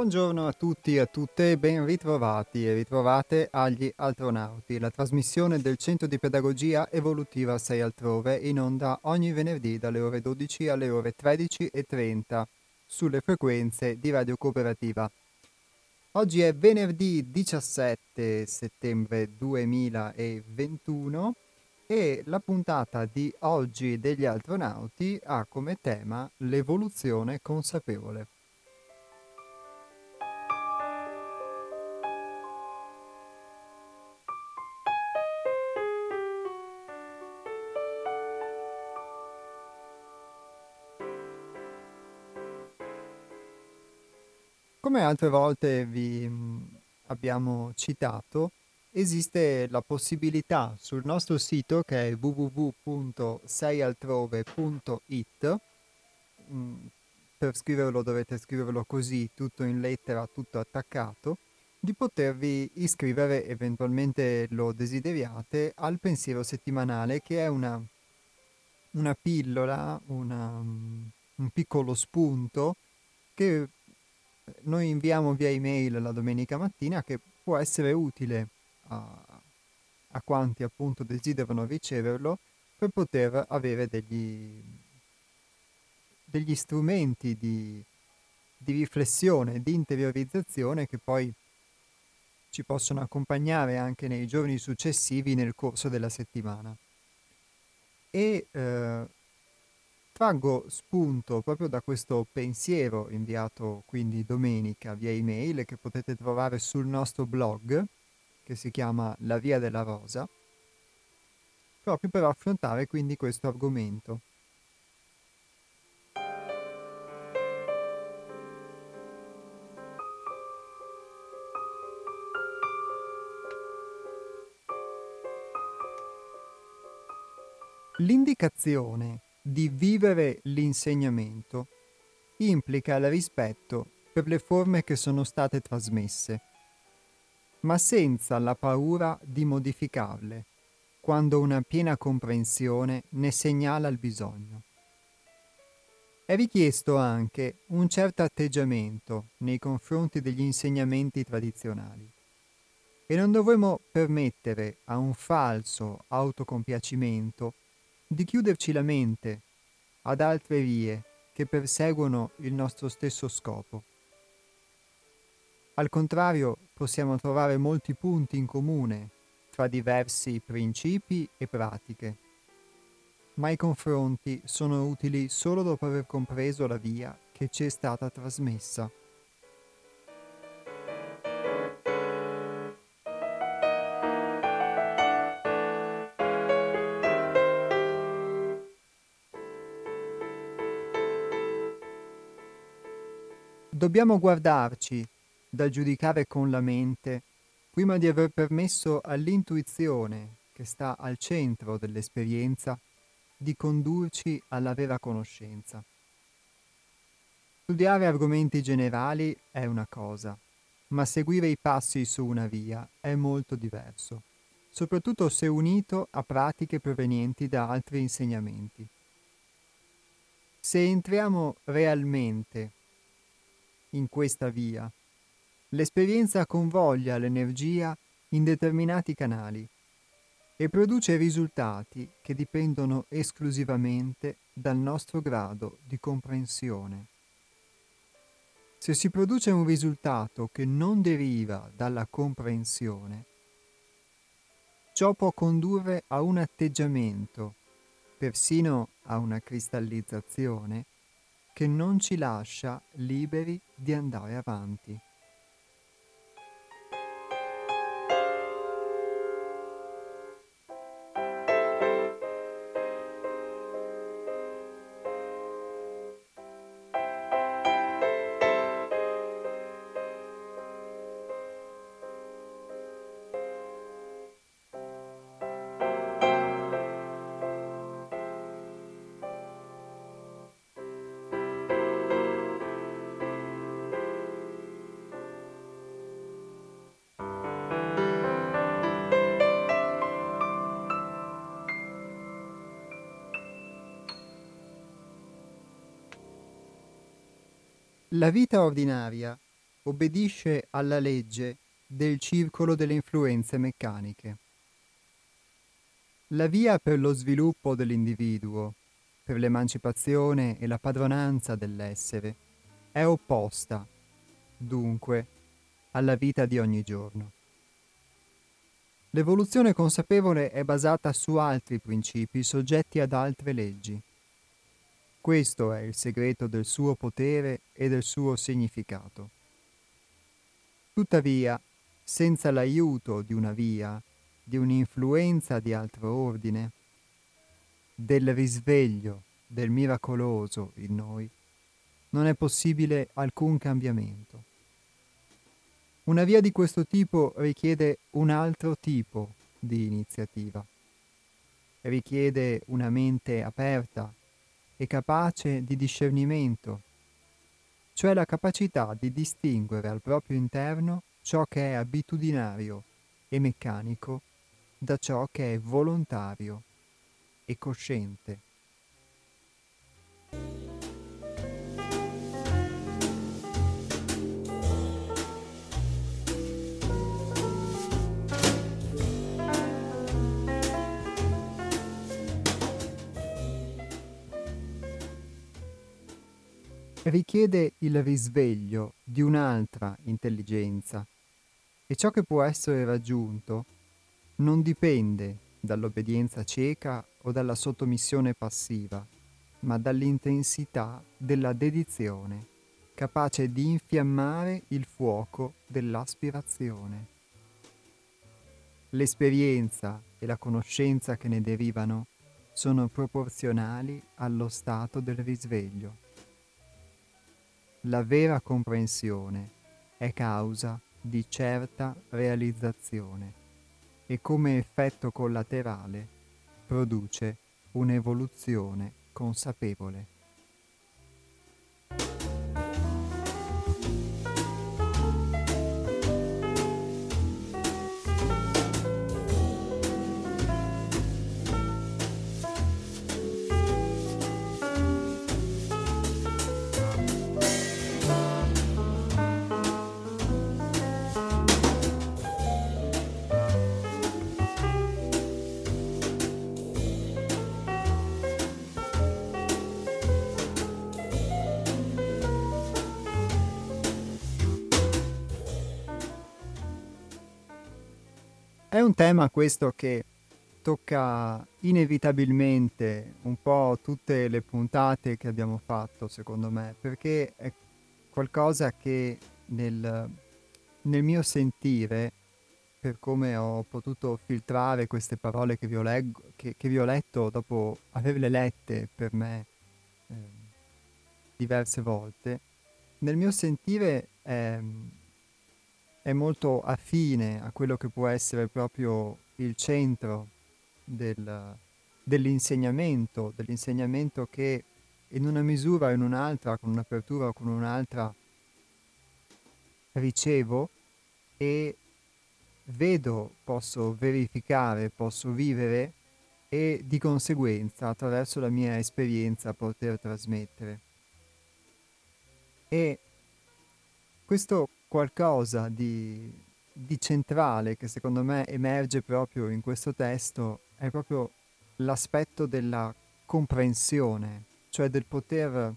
Buongiorno a tutti e a tutte, ben ritrovati e ritrovate agli Altronauti, la trasmissione del Centro di Pedagogia Evolutiva 6 Altrove, in onda ogni venerdì dalle ore 12 alle ore 13:30 sulle frequenze di Radio Cooperativa. Oggi è venerdì 17 settembre 2021 e la puntata di oggi degli Altronauti ha come tema l'evoluzione consapevole. Come altre volte vi abbiamo citato, esiste la possibilità sul nostro sito, che è www.seialtrove.it, per scriverlo dovete scriverlo così, tutto in lettera, tutto attaccato, di potervi iscrivere, eventualmente lo desideriate, al pensiero settimanale, che è una pillola, un piccolo spunto che noi inviamo via email la domenica mattina, che può essere utile a quanti appunto desiderano riceverlo, per poter avere degli strumenti di riflessione, di interiorizzazione, che poi ci possono accompagnare anche nei giorni successivi nel corso della settimana. E traggo spunto proprio da questo pensiero inviato quindi domenica via email, che potete trovare sul nostro blog, che si chiama La Via della Rosa, proprio per affrontare quindi questo argomento. L'indicazione di vivere l'insegnamento implica il rispetto per le forme che sono state trasmesse, ma senza la paura di modificarle, quando una piena comprensione ne segnala il bisogno. È richiesto anche un certo atteggiamento nei confronti degli insegnamenti tradizionali, e non dovremmo permettere a un falso autocompiacimento di chiuderci la mente ad altre vie che perseguono il nostro stesso scopo. Al contrario, possiamo trovare molti punti in comune tra diversi principi e pratiche, ma i confronti sono utili solo dopo aver compreso la via che ci è stata trasmessa. Dobbiamo guardarci dal giudicare con la mente prima di aver permesso all'intuizione, che sta al centro dell'esperienza, di condurci alla vera conoscenza. Studiare argomenti generali è una cosa, ma seguire i passi su una via è molto diverso, soprattutto se unito a pratiche provenienti da altri insegnamenti. Se entriamo realmente in questa via, l'esperienza convoglia l'energia in determinati canali e produce risultati che dipendono esclusivamente dal nostro grado di comprensione. Se si produce un risultato che non deriva dalla comprensione, ciò può condurre a un atteggiamento, persino a una cristallizzazione, che non ci lascia liberi di andare avanti. La vita ordinaria obbedisce alla legge del circolo delle influenze meccaniche. La via per lo sviluppo dell'individuo, per l'emancipazione e la padronanza dell'essere, è opposta, dunque, alla vita di ogni giorno. L'evoluzione consapevole è basata su altri principi soggetti ad altre leggi. Questo è il segreto del suo potere e del suo significato. Tuttavia, senza l'aiuto di una via, di un'influenza di altro ordine, del risveglio, del miracoloso in noi, non è possibile alcun cambiamento. Una via di questo tipo richiede un altro tipo di iniziativa. Richiede una mente aperta e capace di discernimento, cioè la capacità di distinguere al proprio interno ciò che è abitudinario e meccanico da ciò che è volontario e cosciente. Richiede il risveglio di un'altra intelligenza e ciò che può essere raggiunto non dipende dall'obbedienza cieca o dalla sottomissione passiva, ma dall'intensità della dedizione, capace di infiammare il fuoco dell'aspirazione. L'esperienza e la conoscenza che ne derivano sono proporzionali allo stato del risveglio. La vera comprensione è causa di certa realizzazione e come effetto collaterale produce un'evoluzione consapevole. È un tema questo che tocca inevitabilmente un po' tutte le puntate che abbiamo fatto, secondo me, perché è qualcosa che nel mio sentire, per come ho potuto filtrare queste parole che vi ho letto dopo averle lette per me diverse volte, nel mio sentire è molto affine a quello che può essere proprio il centro dell'insegnamento che in una misura o in un'altra, con un'apertura o con un'altra, ricevo e vedo, posso verificare, posso vivere e di conseguenza attraverso la mia esperienza poter trasmettere. E questo qualcosa di centrale che secondo me emerge proprio in questo testo è proprio l'aspetto della comprensione, cioè del poter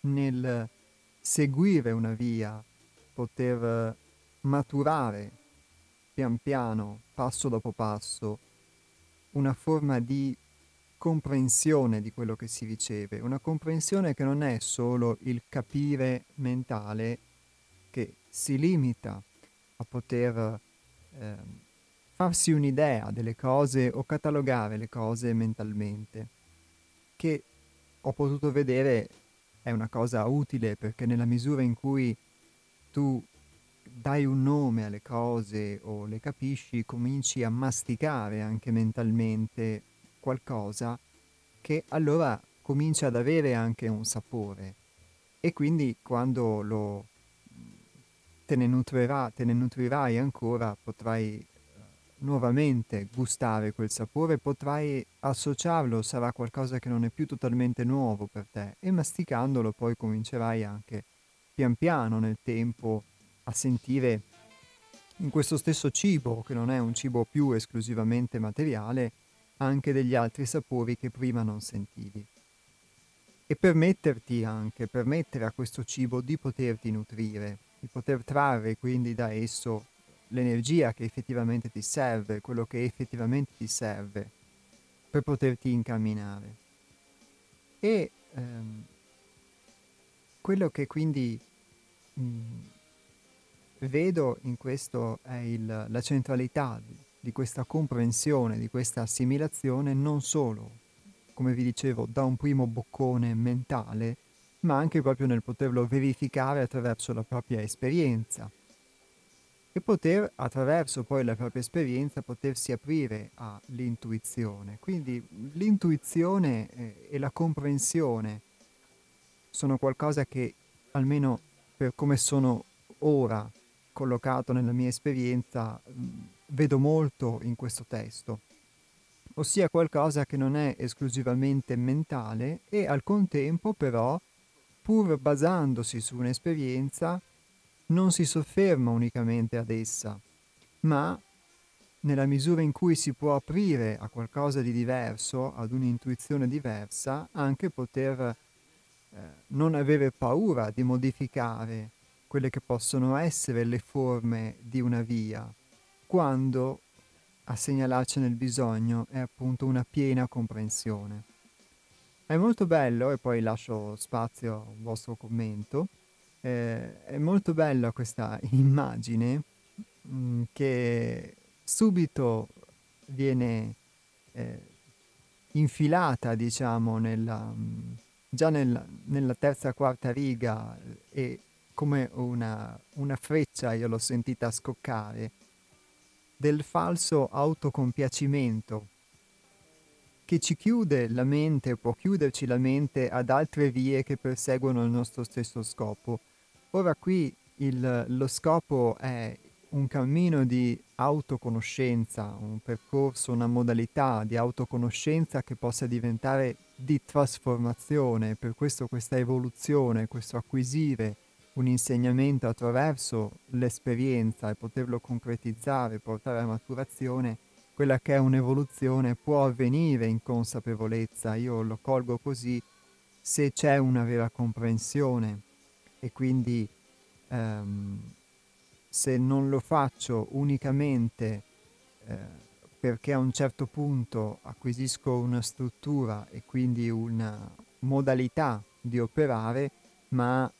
nel seguire una via, poter maturare pian piano, passo dopo passo, una forma di comprensione di quello che si riceve, una comprensione che non è solo il capire mentale che si limita a poter farsi un'idea delle cose o catalogare le cose mentalmente, che ho potuto vedere è una cosa utile perché nella misura in cui tu dai un nome alle cose o le capisci, cominci a masticare anche mentalmente qualcosa che allora comincia ad avere anche un sapore e quindi quando lo te ne nutrirai ancora, potrai nuovamente gustare quel sapore, potrai associarlo, sarà qualcosa che non è più totalmente nuovo per te e masticandolo poi comincerai anche pian piano nel tempo a sentire in questo stesso cibo, che non è un cibo più esclusivamente materiale, anche degli altri sapori che prima non sentivi. E permettere a questo cibo di poterti nutrire, di poter trarre quindi da esso l'energia che effettivamente ti serve, quello che effettivamente ti serve per poterti incamminare. E quello che quindi vedo in questo è la centralità di questa comprensione, di questa assimilazione, non solo, come vi dicevo, da un primo boccone mentale, ma anche proprio nel poterlo verificare attraverso la propria esperienza. E poter, attraverso poi la propria esperienza, potersi aprire all'intuizione. Quindi l'intuizione e la comprensione sono qualcosa che, almeno per come sono ora collocato nella mia esperienza, vedo molto in questo testo. Ossia qualcosa che non è esclusivamente mentale e al contempo però, pur basandosi su un'esperienza, non si sofferma unicamente ad essa, ma nella misura in cui si può aprire a qualcosa di diverso, ad un'intuizione diversa, anche poter non avere paura di modificare quelle che possono essere le forme di una via, quando a segnalarcene il bisogno è appunto una piena comprensione. È molto bello, e poi lascio spazio al vostro commento, è molto bella questa immagine che subito viene infilata, diciamo, già nella terza, quarta riga, e come una freccia io l'ho sentita scoccare, del falso autocompiacimento che ci chiude la mente, può chiuderci la mente ad altre vie che perseguono il nostro stesso scopo. Ora qui lo scopo è un cammino di autoconoscenza, un percorso, una modalità di autoconoscenza che possa diventare di trasformazione. Per questo questa evoluzione, questo acquisire un insegnamento attraverso l'esperienza e poterlo concretizzare, portare a maturazione, quella che è un'evoluzione può avvenire in consapevolezza. Io lo colgo così, se c'è una vera comprensione. E quindi se non lo faccio unicamente perché a un certo punto acquisisco una struttura e quindi una modalità di operare, ma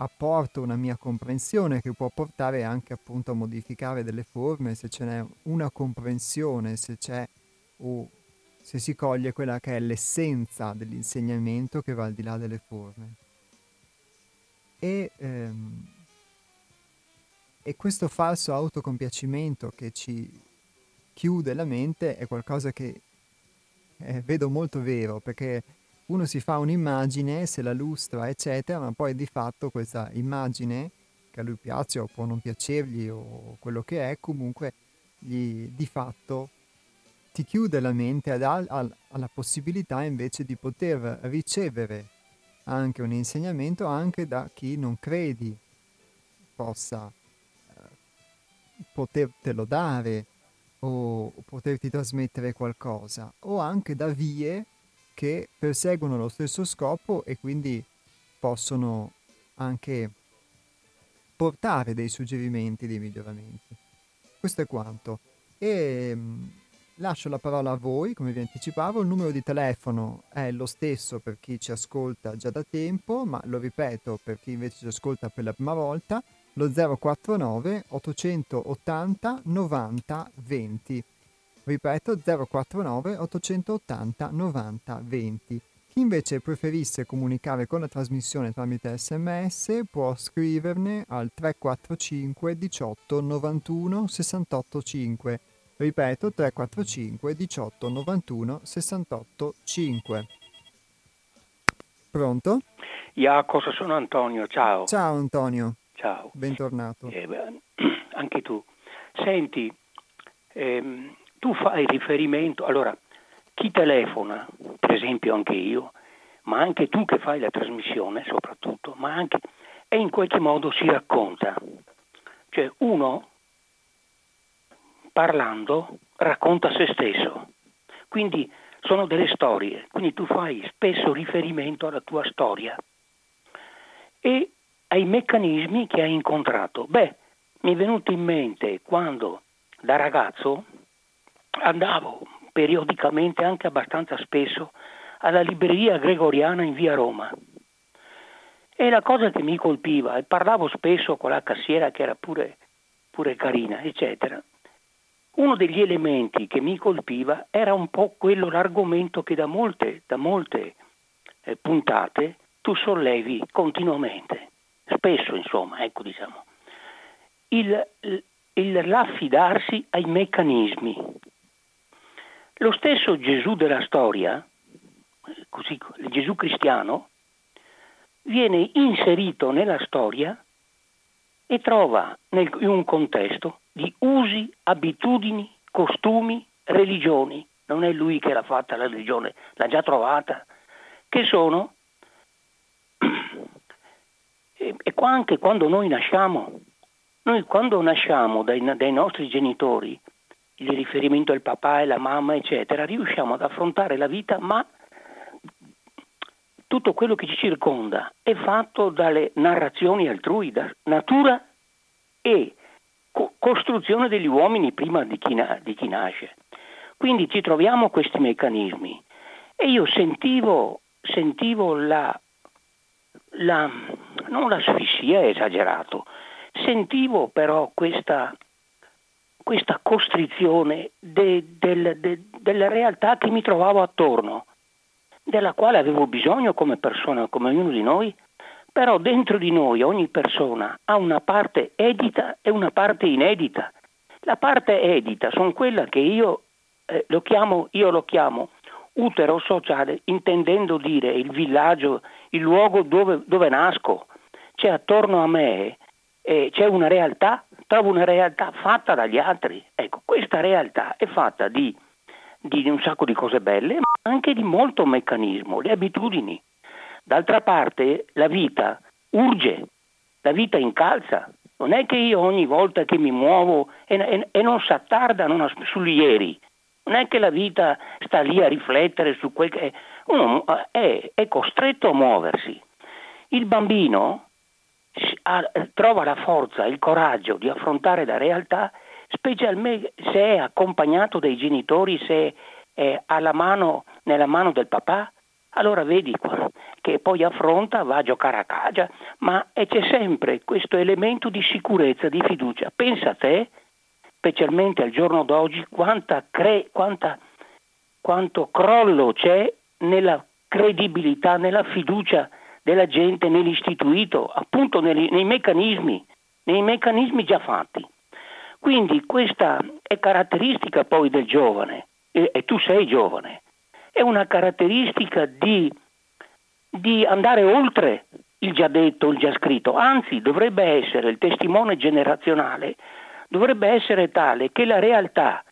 apporto una mia comprensione che può portare anche appunto a modificare delle forme, se ce n'è una comprensione, se c'è o se si coglie quella che è l'essenza dell'insegnamento che va al di là delle forme. E questo falso autocompiacimento che ci chiude la mente è qualcosa che vedo molto vero, perché uno si fa un'immagine, se la lustra eccetera, ma poi di fatto questa immagine, che a lui piace o può non piacergli o quello che è, comunque di fatto ti chiude la mente alla possibilità invece di poter ricevere anche un insegnamento anche da chi non credi possa potertelo dare o poterti trasmettere qualcosa, o anche da vie che perseguono lo stesso scopo e quindi possono anche portare dei suggerimenti, dei miglioramenti. Questo è quanto. E lascio la parola a voi, come vi anticipavo. Il numero di telefono è lo stesso per chi ci ascolta già da tempo, ma lo ripeto per chi invece ci ascolta per la prima volta, lo 049 880 90 20. Ripeto, 049 880 90 20. Chi invece preferisse comunicare con la trasmissione tramite SMS può scriverne al 345 18 91 68 5. Ripeto, 345 18 91 68 5. Pronto? Jacopo, sono Antonio, ciao. Ciao Antonio. Ciao. Bentornato. Anche tu. Senti, tu fai riferimento, allora, chi telefona, per esempio anche io, ma anche tu che fai la trasmissione soprattutto, ma anche e in qualche modo si racconta. Cioè uno, parlando, racconta se stesso. Quindi sono delle storie, quindi tu fai spesso riferimento alla tua storia e ai meccanismi che hai incontrato. Beh, mi è venuto in mente quando da ragazzo andavo periodicamente, anche abbastanza spesso, alla libreria gregoriana in via Roma. E la cosa che mi colpiva, e parlavo spesso con la cassiera che era pure carina, eccetera, uno degli elementi che mi colpiva era un po' quello, l'argomento che da molte puntate tu sollevi continuamente, spesso insomma, ecco diciamo, l'affidarsi ai meccanismi. Lo stesso Gesù della storia, così Gesù cristiano, viene inserito nella storia e trova in un contesto di usi, abitudini, costumi, religioni. Non è lui che l'ha fatta la religione, l'ha già trovata, che sono, e qua anche quando noi quando nasciamo dai nostri genitori, il riferimento al papà e alla mamma, eccetera, riusciamo ad affrontare la vita, ma tutto quello che ci circonda è fatto dalle narrazioni altrui, da natura e costruzione degli uomini prima di chi nasce. Quindi ci troviamo questi meccanismi. E io sentivo la non l'asfissia, è esagerato, sentivo però questa costrizione della realtà che mi trovavo attorno, della quale avevo bisogno come persona, come ognuno di noi, però dentro di noi ogni persona ha una parte edita e una parte inedita. La parte edita sono quella che io lo chiamo utero sociale, intendendo dire il villaggio, il luogo dove nasco. C'è attorno a me, c'è una realtà, trovo una realtà fatta dagli altri. Ecco, questa realtà è fatta di un sacco di cose belle, ma anche di molto meccanismo, le abitudini. D'altra parte la vita urge, la vita incalza, non è che io ogni volta che mi muovo e non si attarda sull'ieri, non è che la vita sta lì a riflettere su quel che uno è costretto a muoversi. Il bambino trova la forza, il coraggio di affrontare la realtà, specialmente se è accompagnato dai genitori, se è nella mano del papà, allora vedi che poi affronta, va a giocare a casa, ma c'è sempre questo elemento di sicurezza, di fiducia. Pensa a te, specialmente al giorno d'oggi, quanto crollo c'è nella credibilità, nella fiducia della gente nell'istituito, appunto nei meccanismi già fatti. Quindi questa è caratteristica poi del giovane, e tu sei giovane, è una caratteristica di andare oltre il già detto, il già scritto, anzi dovrebbe essere, il testimone generazionale dovrebbe essere tale che la realtà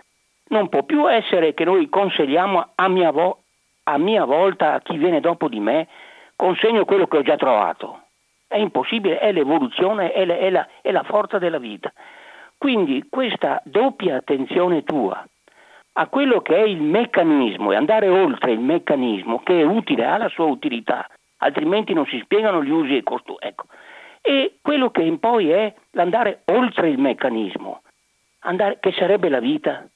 non può più essere che noi consigliamo a mia volta a chi viene dopo di me, consegno quello che ho già trovato, è impossibile, è l'evoluzione, è la forza della vita. Quindi questa doppia attenzione tua a quello che è il meccanismo e andare oltre il meccanismo, che è utile, ha la sua utilità, altrimenti non si spiegano gli usi e i costumi, ecco. E quello che in poi è l'andare oltre il meccanismo, che sarebbe la vita.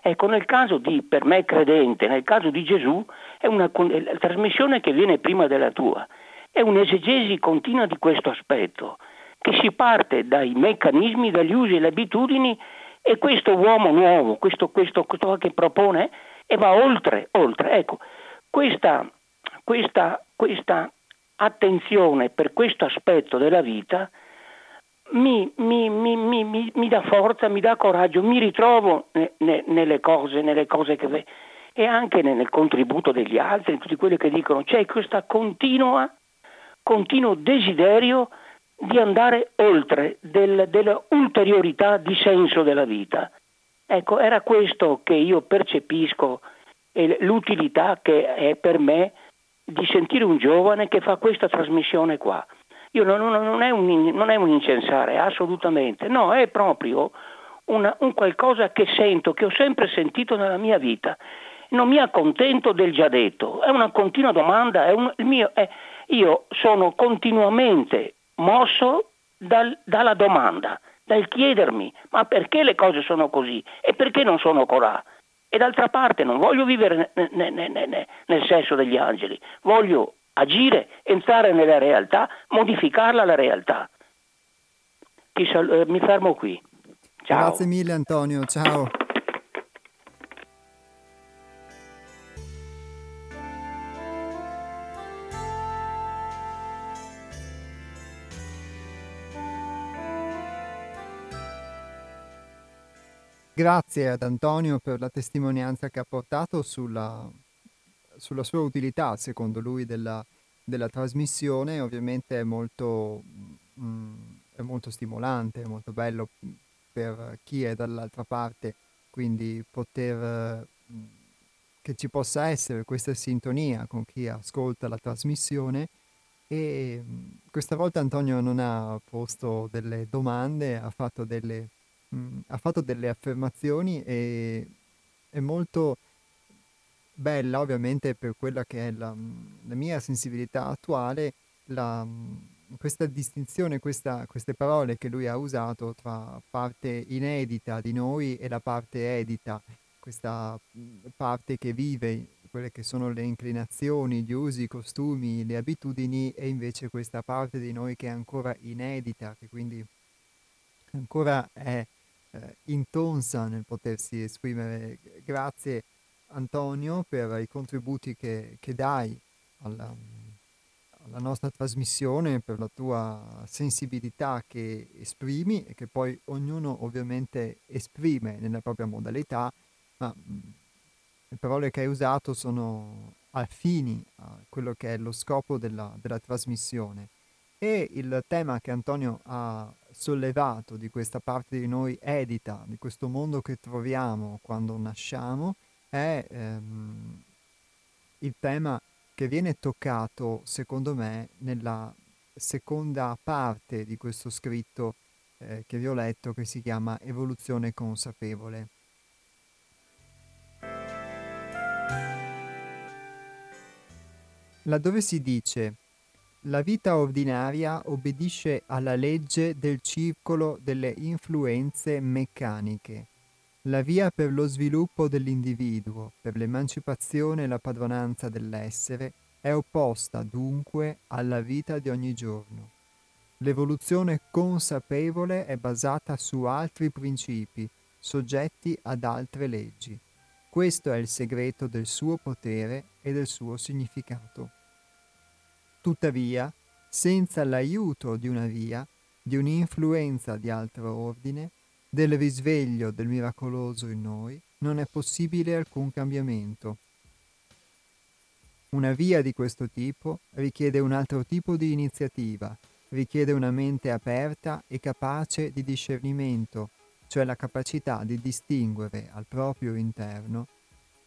Ecco, nel caso di, per me credente, nel caso di Gesù, è una trasmissione che viene prima della tua, è un'esegesi continua di questo aspetto, che si parte dai meccanismi, dagli usi e le abitudini, e questo uomo nuovo, questo che propone, e va oltre. Ecco, questa attenzione per questo aspetto della vita mi dà forza, mi dà coraggio, mi ritrovo nelle cose che, e anche nel contributo degli altri, tutti quelli che dicono c'è questo continuo desiderio di andare oltre della ulteriorità di senso della vita. Ecco, era questo che io percepisco, l'utilità che è per me di sentire un giovane che fa questa trasmissione qua. Io non è un incensare, assolutamente, no, è proprio un qualcosa che sento, che ho sempre sentito nella mia vita. Non mi accontento del già detto, è una continua domanda, io sono continuamente mosso dalla domanda, dal chiedermi ma perché le cose sono così e perché non sono colà. E d'altra parte non voglio vivere nel sesso degli angeli, voglio agire, entrare nella realtà, modificarla la realtà. Mi fermo qui. Ciao. Grazie mille Antonio, ciao. Grazie ad Antonio per la testimonianza che ha portato sulla sua utilità, secondo lui, della trasmissione. Ovviamente è molto stimolante, è molto bello per chi è dall'altra parte, quindi che ci possa essere questa sintonia con chi ascolta la trasmissione. E questa volta Antonio non ha posto delle domande, ha fatto delle affermazioni, e è molto bella, ovviamente, per quella che è la mia sensibilità attuale, questa distinzione, queste parole che lui ha usato tra parte inedita di noi e la parte edita, questa parte che vive quelle che sono le inclinazioni, gli usi, i costumi, le abitudini, e invece questa parte di noi che è ancora inedita, che quindi ancora è intonsa nel potersi esprimere. Grazie Antonio per i contributi che dai alla nostra trasmissione, per la tua sensibilità che esprimi e che poi ognuno ovviamente esprime nella propria modalità, ma le parole che hai usato sono affini a quello che è lo scopo della trasmissione. E il tema che Antonio ha sollevato di questa parte di noi edita, di questo mondo che troviamo quando nasciamo, è il tema che viene toccato, secondo me, nella seconda parte di questo scritto che vi ho letto, che si chiama Evoluzione Consapevole. Laddove si dice: la vita ordinaria obbedisce alla legge del circolo delle influenze meccaniche. La via per lo sviluppo dell'individuo, per l'emancipazione e la padronanza dell'essere, è opposta dunque alla vita di ogni giorno. L'evoluzione consapevole è basata su altri principi, soggetti ad altre leggi. Questo è il segreto del suo potere e del suo significato. Tuttavia, senza l'aiuto di una via, di un'influenza di altro ordine, del risveglio del miracoloso in noi, non è possibile alcun cambiamento. Una via di questo tipo richiede un altro tipo di iniziativa, richiede una mente aperta e capace di discernimento, cioè la capacità di distinguere al proprio interno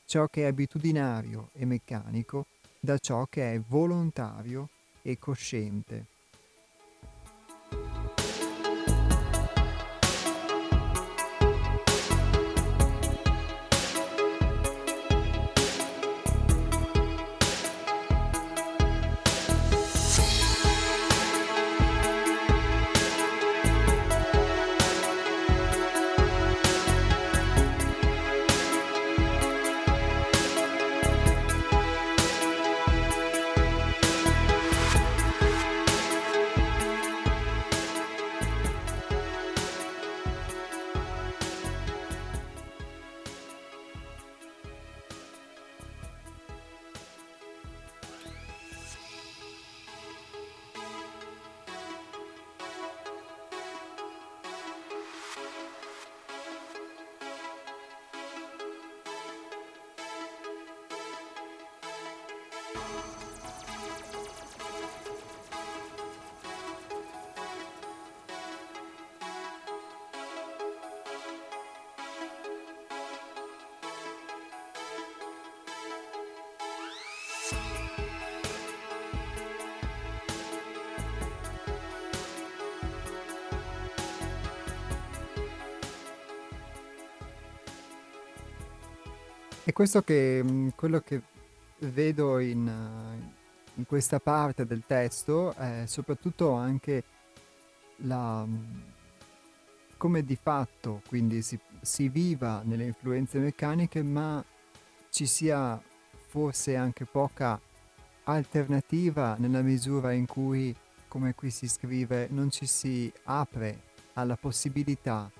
ciò che è abitudinario e meccanico da ciò che è volontario e cosciente. È questo che quello che vedo in questa parte del testo è soprattutto anche come di fatto quindi si viva nelle influenze meccaniche, ma ci sia forse anche poca alternativa, nella misura in cui, come qui si scrive, non ci si apre alla possibilità,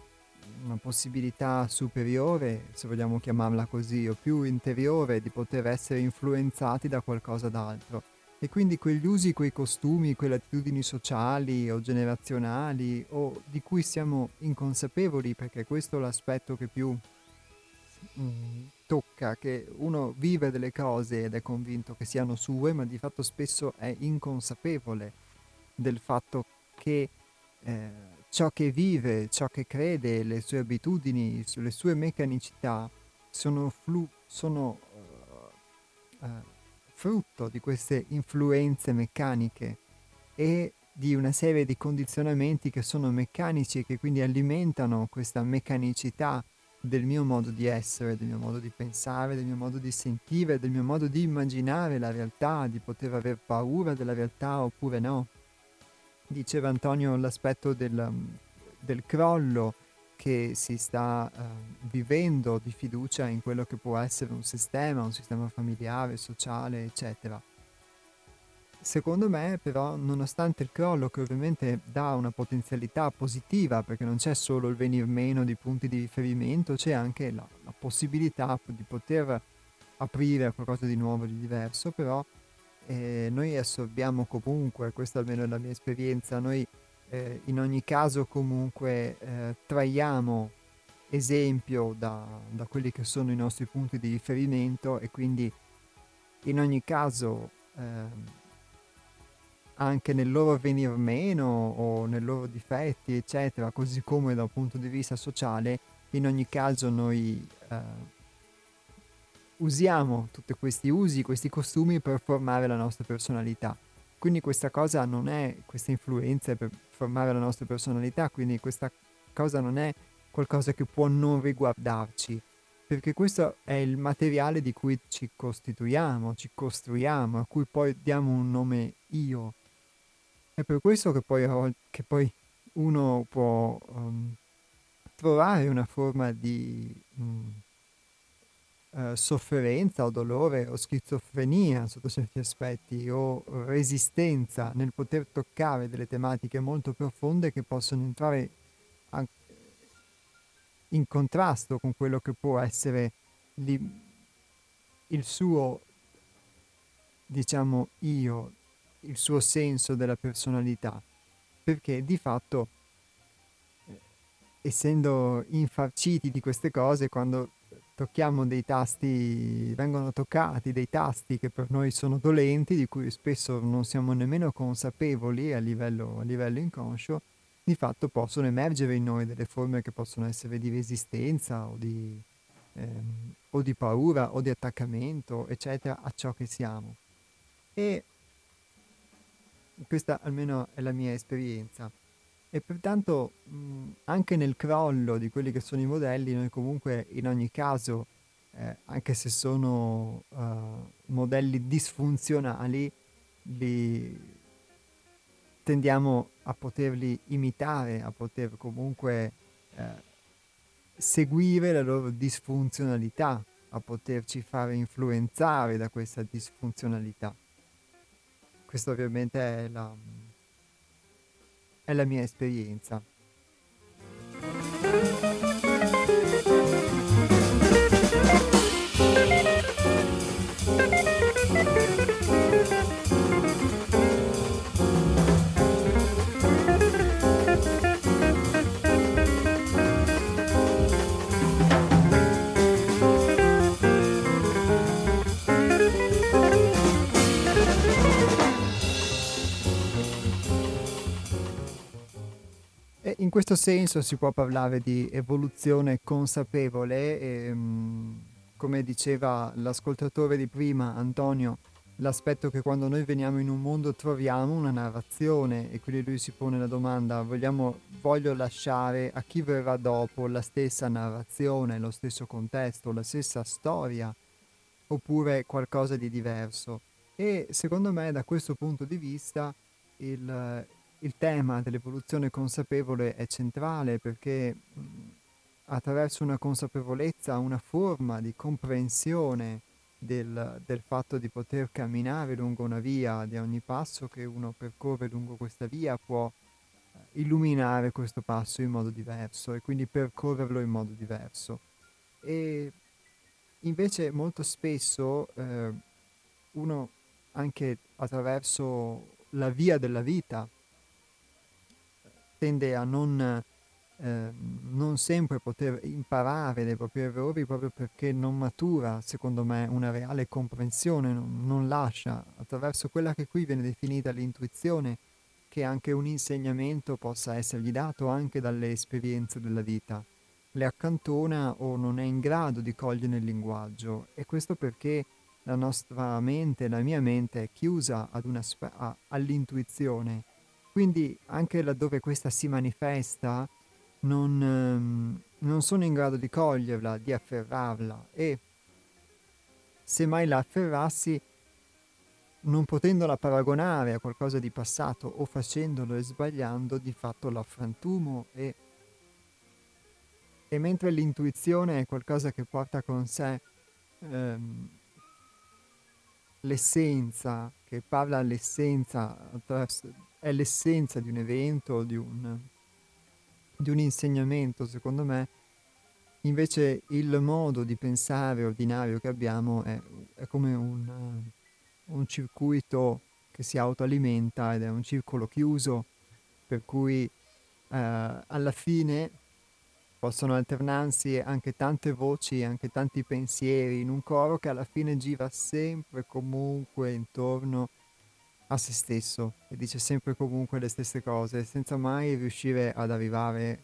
una possibilità superiore, se vogliamo chiamarla così, o più interiore, di poter essere influenzati da qualcosa d'altro. E quindi quegli usi, quei costumi, quelle attitudini sociali o generazionali o di cui siamo inconsapevoli, perché questo è l'aspetto che più tocca, che uno vive delle cose ed è convinto che siano sue, ma di fatto spesso è inconsapevole del fatto che ciò che vive, ciò che crede, le sue abitudini, le sue meccanicità sono frutto di queste influenze meccaniche e di una serie di condizionamenti che sono meccanici e che quindi alimentano questa meccanicità del mio modo di essere, del mio modo di pensare, del mio modo di sentire, del mio modo di immaginare la realtà, di poter aver paura della realtà oppure no. Diceva Antonio l'aspetto del crollo che si sta vivendo di fiducia in quello che può essere un sistema familiare, sociale, eccetera. Secondo me, però, nonostante il crollo, che ovviamente dà una potenzialità positiva, perché non c'è solo il venir meno di punti di riferimento, c'è anche la possibilità di poter aprire a qualcosa di nuovo, di diverso, però noi assorbiamo comunque, questa almeno è la mia esperienza, noi in ogni caso comunque traiamo esempio da quelli che sono i nostri punti di riferimento e quindi in ogni caso anche nel loro venir meno o nei loro difetti eccetera, così come da un punto di vista sociale, in ogni caso noi usiamo tutti questi usi, questi costumi per formare la nostra personalità. Quindi questa cosa non è, questa influenza per formare la nostra personalità, quindi questa cosa non è qualcosa che può non riguardarci, perché questo è il materiale di cui ci costituiamo, ci costruiamo, a cui poi diamo un nome io. È per questo che poi uno può trovare una forma di sofferenza o dolore o schizofrenia sotto certi aspetti o resistenza nel poter toccare delle tematiche molto profonde che possono entrare in contrasto con quello che può essere il suo, diciamo, io, il suo senso della personalità, perché di fatto essendo infarciti di queste cose, quando tocchiamo dei tasti, vengono toccati dei tasti che per noi sono dolenti, di cui spesso non siamo nemmeno consapevoli a livello inconscio, di fatto possono emergere in noi delle forme che possono essere di resistenza o di paura o di attaccamento, eccetera, a ciò che siamo. E questa almeno è la mia esperienza. E pertanto anche nel crollo di quelli che sono i modelli, noi comunque in ogni caso, anche se sono modelli disfunzionali, li tendiamo a poterli imitare, a poter comunque seguire la loro disfunzionalità, a poterci fare influenzare da questa disfunzionalità. Questo ovviamente è la mia esperienza. In questo senso si può parlare di evoluzione consapevole e, come diceva l'ascoltatore di prima, Antonio, l'aspetto che quando noi veniamo in un mondo troviamo una narrazione, e quindi lui si pone la domanda: voglio lasciare a chi verrà dopo la stessa narrazione, lo stesso contesto, la stessa storia, oppure qualcosa di diverso? E secondo me, da questo punto di vista, il tema dell'evoluzione consapevole è centrale, perché attraverso una consapevolezza, una forma di comprensione del fatto di poter camminare lungo una via, di ogni passo che uno percorre lungo questa via può illuminare questo passo in modo diverso e quindi percorrerlo in modo diverso. E invece molto spesso uno, anche attraverso la via della vita, tende a non sempre poter imparare dai propri errori, proprio perché non matura, secondo me, una reale comprensione, non lascia, attraverso quella che qui viene definita l'intuizione, che anche un insegnamento possa essergli dato anche dalle esperienze della vita. Le accantona o non è in grado di cogliere il linguaggio, e questo perché la nostra mente, la mia mente, è chiusa ad all'intuizione. Quindi anche laddove questa si manifesta non sono in grado di coglierla, di afferrarla, e se mai la afferrassi, non potendola paragonare a qualcosa di passato o facendolo e sbagliando, di fatto la frantumo, e mentre l'intuizione è qualcosa che porta con sé l'essenza, che parla all'essenza, è l'essenza di un evento, di un insegnamento, secondo me, invece il modo di pensare ordinario che abbiamo è come un circuito che si autoalimenta, ed è un circolo chiuso, per cui alla fine possono alternarsi anche tante voci, anche tanti pensieri in un coro che alla fine gira sempre comunque intorno a se stesso e dice sempre comunque le stesse cose, senza mai riuscire ad arrivare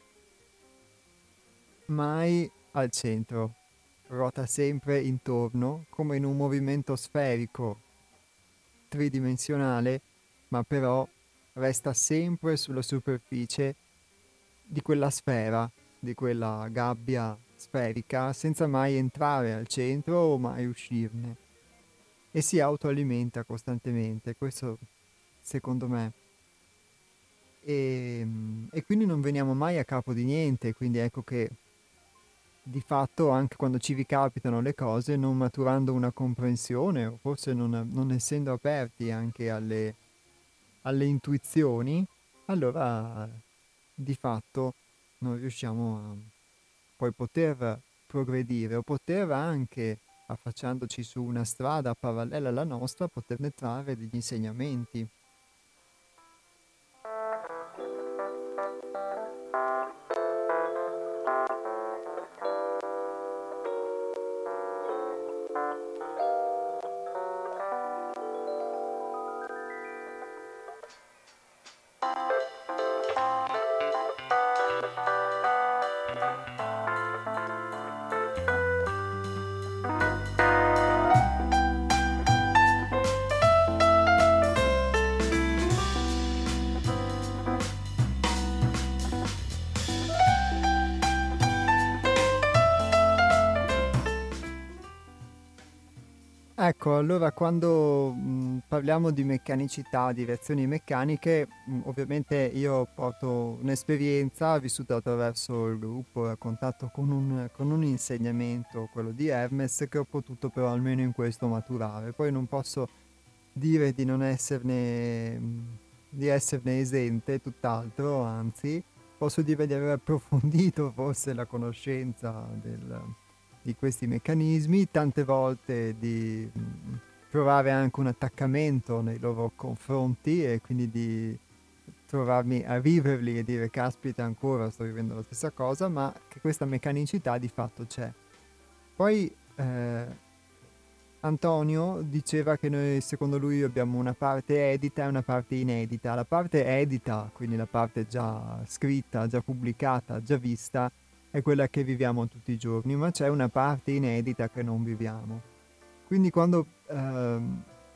mai al centro. Ruota sempre intorno, come in un movimento sferico tridimensionale, ma però resta sempre sulla superficie di quella sfera, di quella gabbia sferica, senza mai entrare al centro o mai uscirne. E si autoalimenta costantemente, questo secondo me. E quindi non veniamo mai a capo di niente, quindi ecco che di fatto anche quando ci ricapitano le cose, non maturando una comprensione, o forse non essendo aperti anche alle intuizioni, allora di fatto non riusciamo a poi poter progredire, o poter anche, affacciandoci su una strada parallela alla nostra, poterne trarre degli insegnamenti. Ecco, allora quando parliamo di meccanicità, di reazioni meccaniche, ovviamente io porto un'esperienza vissuta attraverso il gruppo, a contatto con un insegnamento, quello di Hermes, che ho potuto però almeno in questo maturare. Poi non posso dire di non esserne, di esserne esente, tutt'altro, anzi, posso dire di aver approfondito forse la conoscenza di questi meccanismi, tante volte di provare anche un attaccamento nei loro confronti, e quindi di trovarmi a viverli e dire caspita, ancora sto vivendo la stessa cosa, ma che questa meccanicità di fatto c'è. Poi Antonio diceva che noi, secondo lui, abbiamo una parte edita e una parte inedita. La parte edita, quindi la parte già scritta, già pubblicata, già vista, è quella che viviamo tutti i giorni, ma c'è una parte inedita che non viviamo. Quindi quando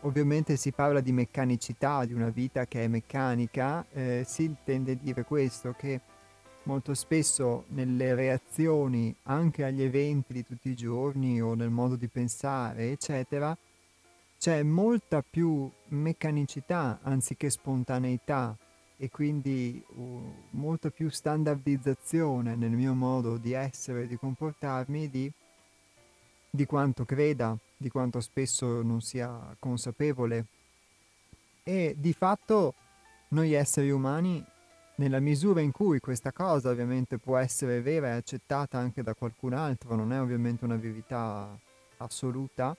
ovviamente si parla di meccanicità, di una vita che è meccanica, si intende dire questo, che molto spesso nelle reazioni anche agli eventi di tutti i giorni o nel modo di pensare, eccetera, c'è molta più meccanicità anziché spontaneità e quindi molta più standardizzazione nel mio modo di essere, di comportarmi, di quanto creda, di quanto spesso non sia consapevole. E di fatto noi esseri umani, nella misura in cui questa cosa ovviamente può essere vera e accettata anche da qualcun altro, non è ovviamente una verità assoluta,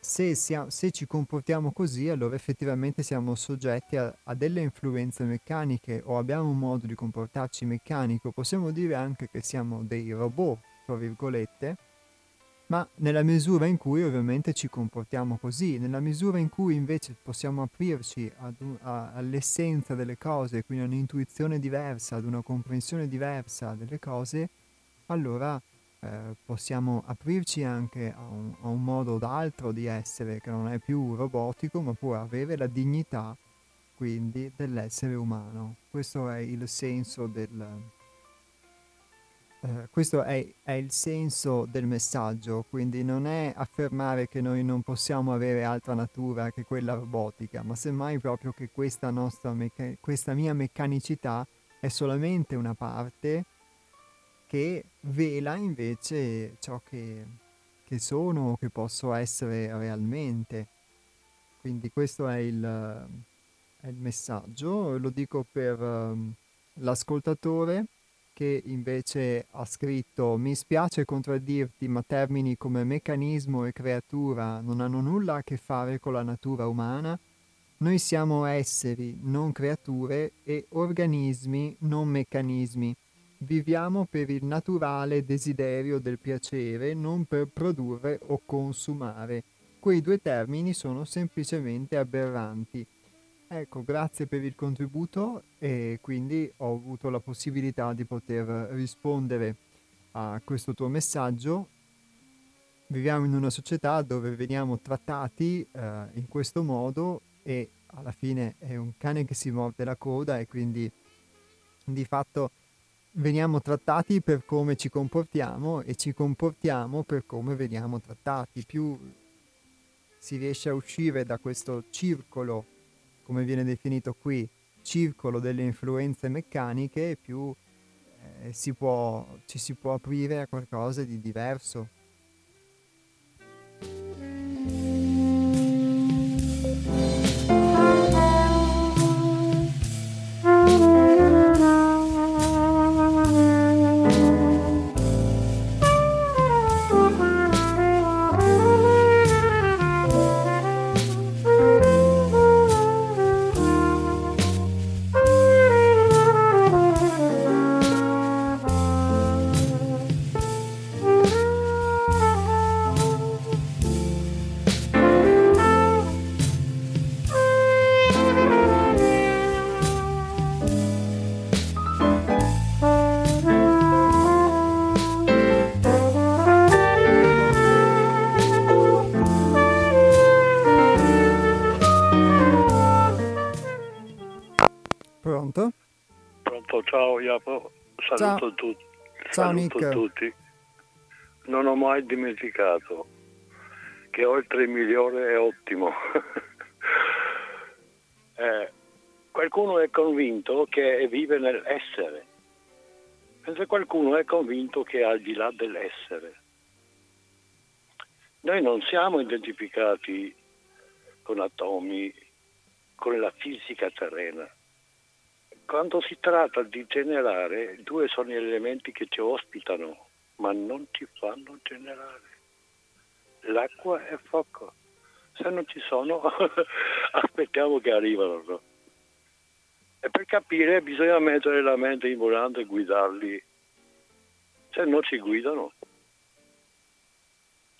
se ci comportiamo così, allora effettivamente siamo soggetti a delle influenze meccaniche o abbiamo un modo di comportarci meccanico, possiamo dire anche che siamo dei robot, tra virgolette, ma nella misura in cui ovviamente ci comportiamo così, nella misura in cui invece possiamo aprirci all'essenza delle cose, quindi a un'intuizione diversa, ad una comprensione diversa delle cose, allora possiamo aprirci anche a un modo o d'altro di essere che non è più robotico, ma può avere la dignità quindi dell'essere umano. Questo è il senso questo è il senso del messaggio, quindi non è affermare che noi non possiamo avere altra natura che quella robotica, ma semmai proprio che questa mia meccanicità è solamente una parte che vela invece ciò che sono o che posso essere realmente. Quindi questo è il messaggio, lo dico per l'ascoltatore che invece ha scritto: mi spiace contraddirti, ma termini come meccanismo e creatura non hanno nulla a che fare con la natura umana. Noi siamo esseri, non creature, e organismi, non meccanismi. Viviamo per il naturale desiderio del piacere, non per produrre o consumare. Quei due termini sono semplicemente aberranti. Ecco, grazie per il contributo, e quindi ho avuto la possibilità di poter rispondere a questo tuo messaggio. Viviamo in una società dove veniamo trattati in questo modo e alla fine è un cane che si morde la coda, e quindi di fatto veniamo trattati per come ci comportiamo e ci comportiamo per come veniamo trattati. Più si riesce a uscire da questo circolo, come viene definito qui, circolo delle influenze meccaniche, più ci si può aprire a qualcosa di diverso. Ciao Iapo, saluto tutti. Ciao Nick. Tutti. Non ho mai dimenticato che oltre il migliore è ottimo. Qualcuno è convinto che vive nell'essere, mentre qualcuno è convinto che è al di là dell'essere. Noi non siamo identificati con atomi, con la fisica terrena. Quando si tratta di generare, due sono gli elementi che ci ospitano, ma non ci fanno generare. L'acqua e fuoco. Se non ci sono, aspettiamo che arrivano. E per capire bisogna mettere la mente in volante e guidarli. Se no ci guidano.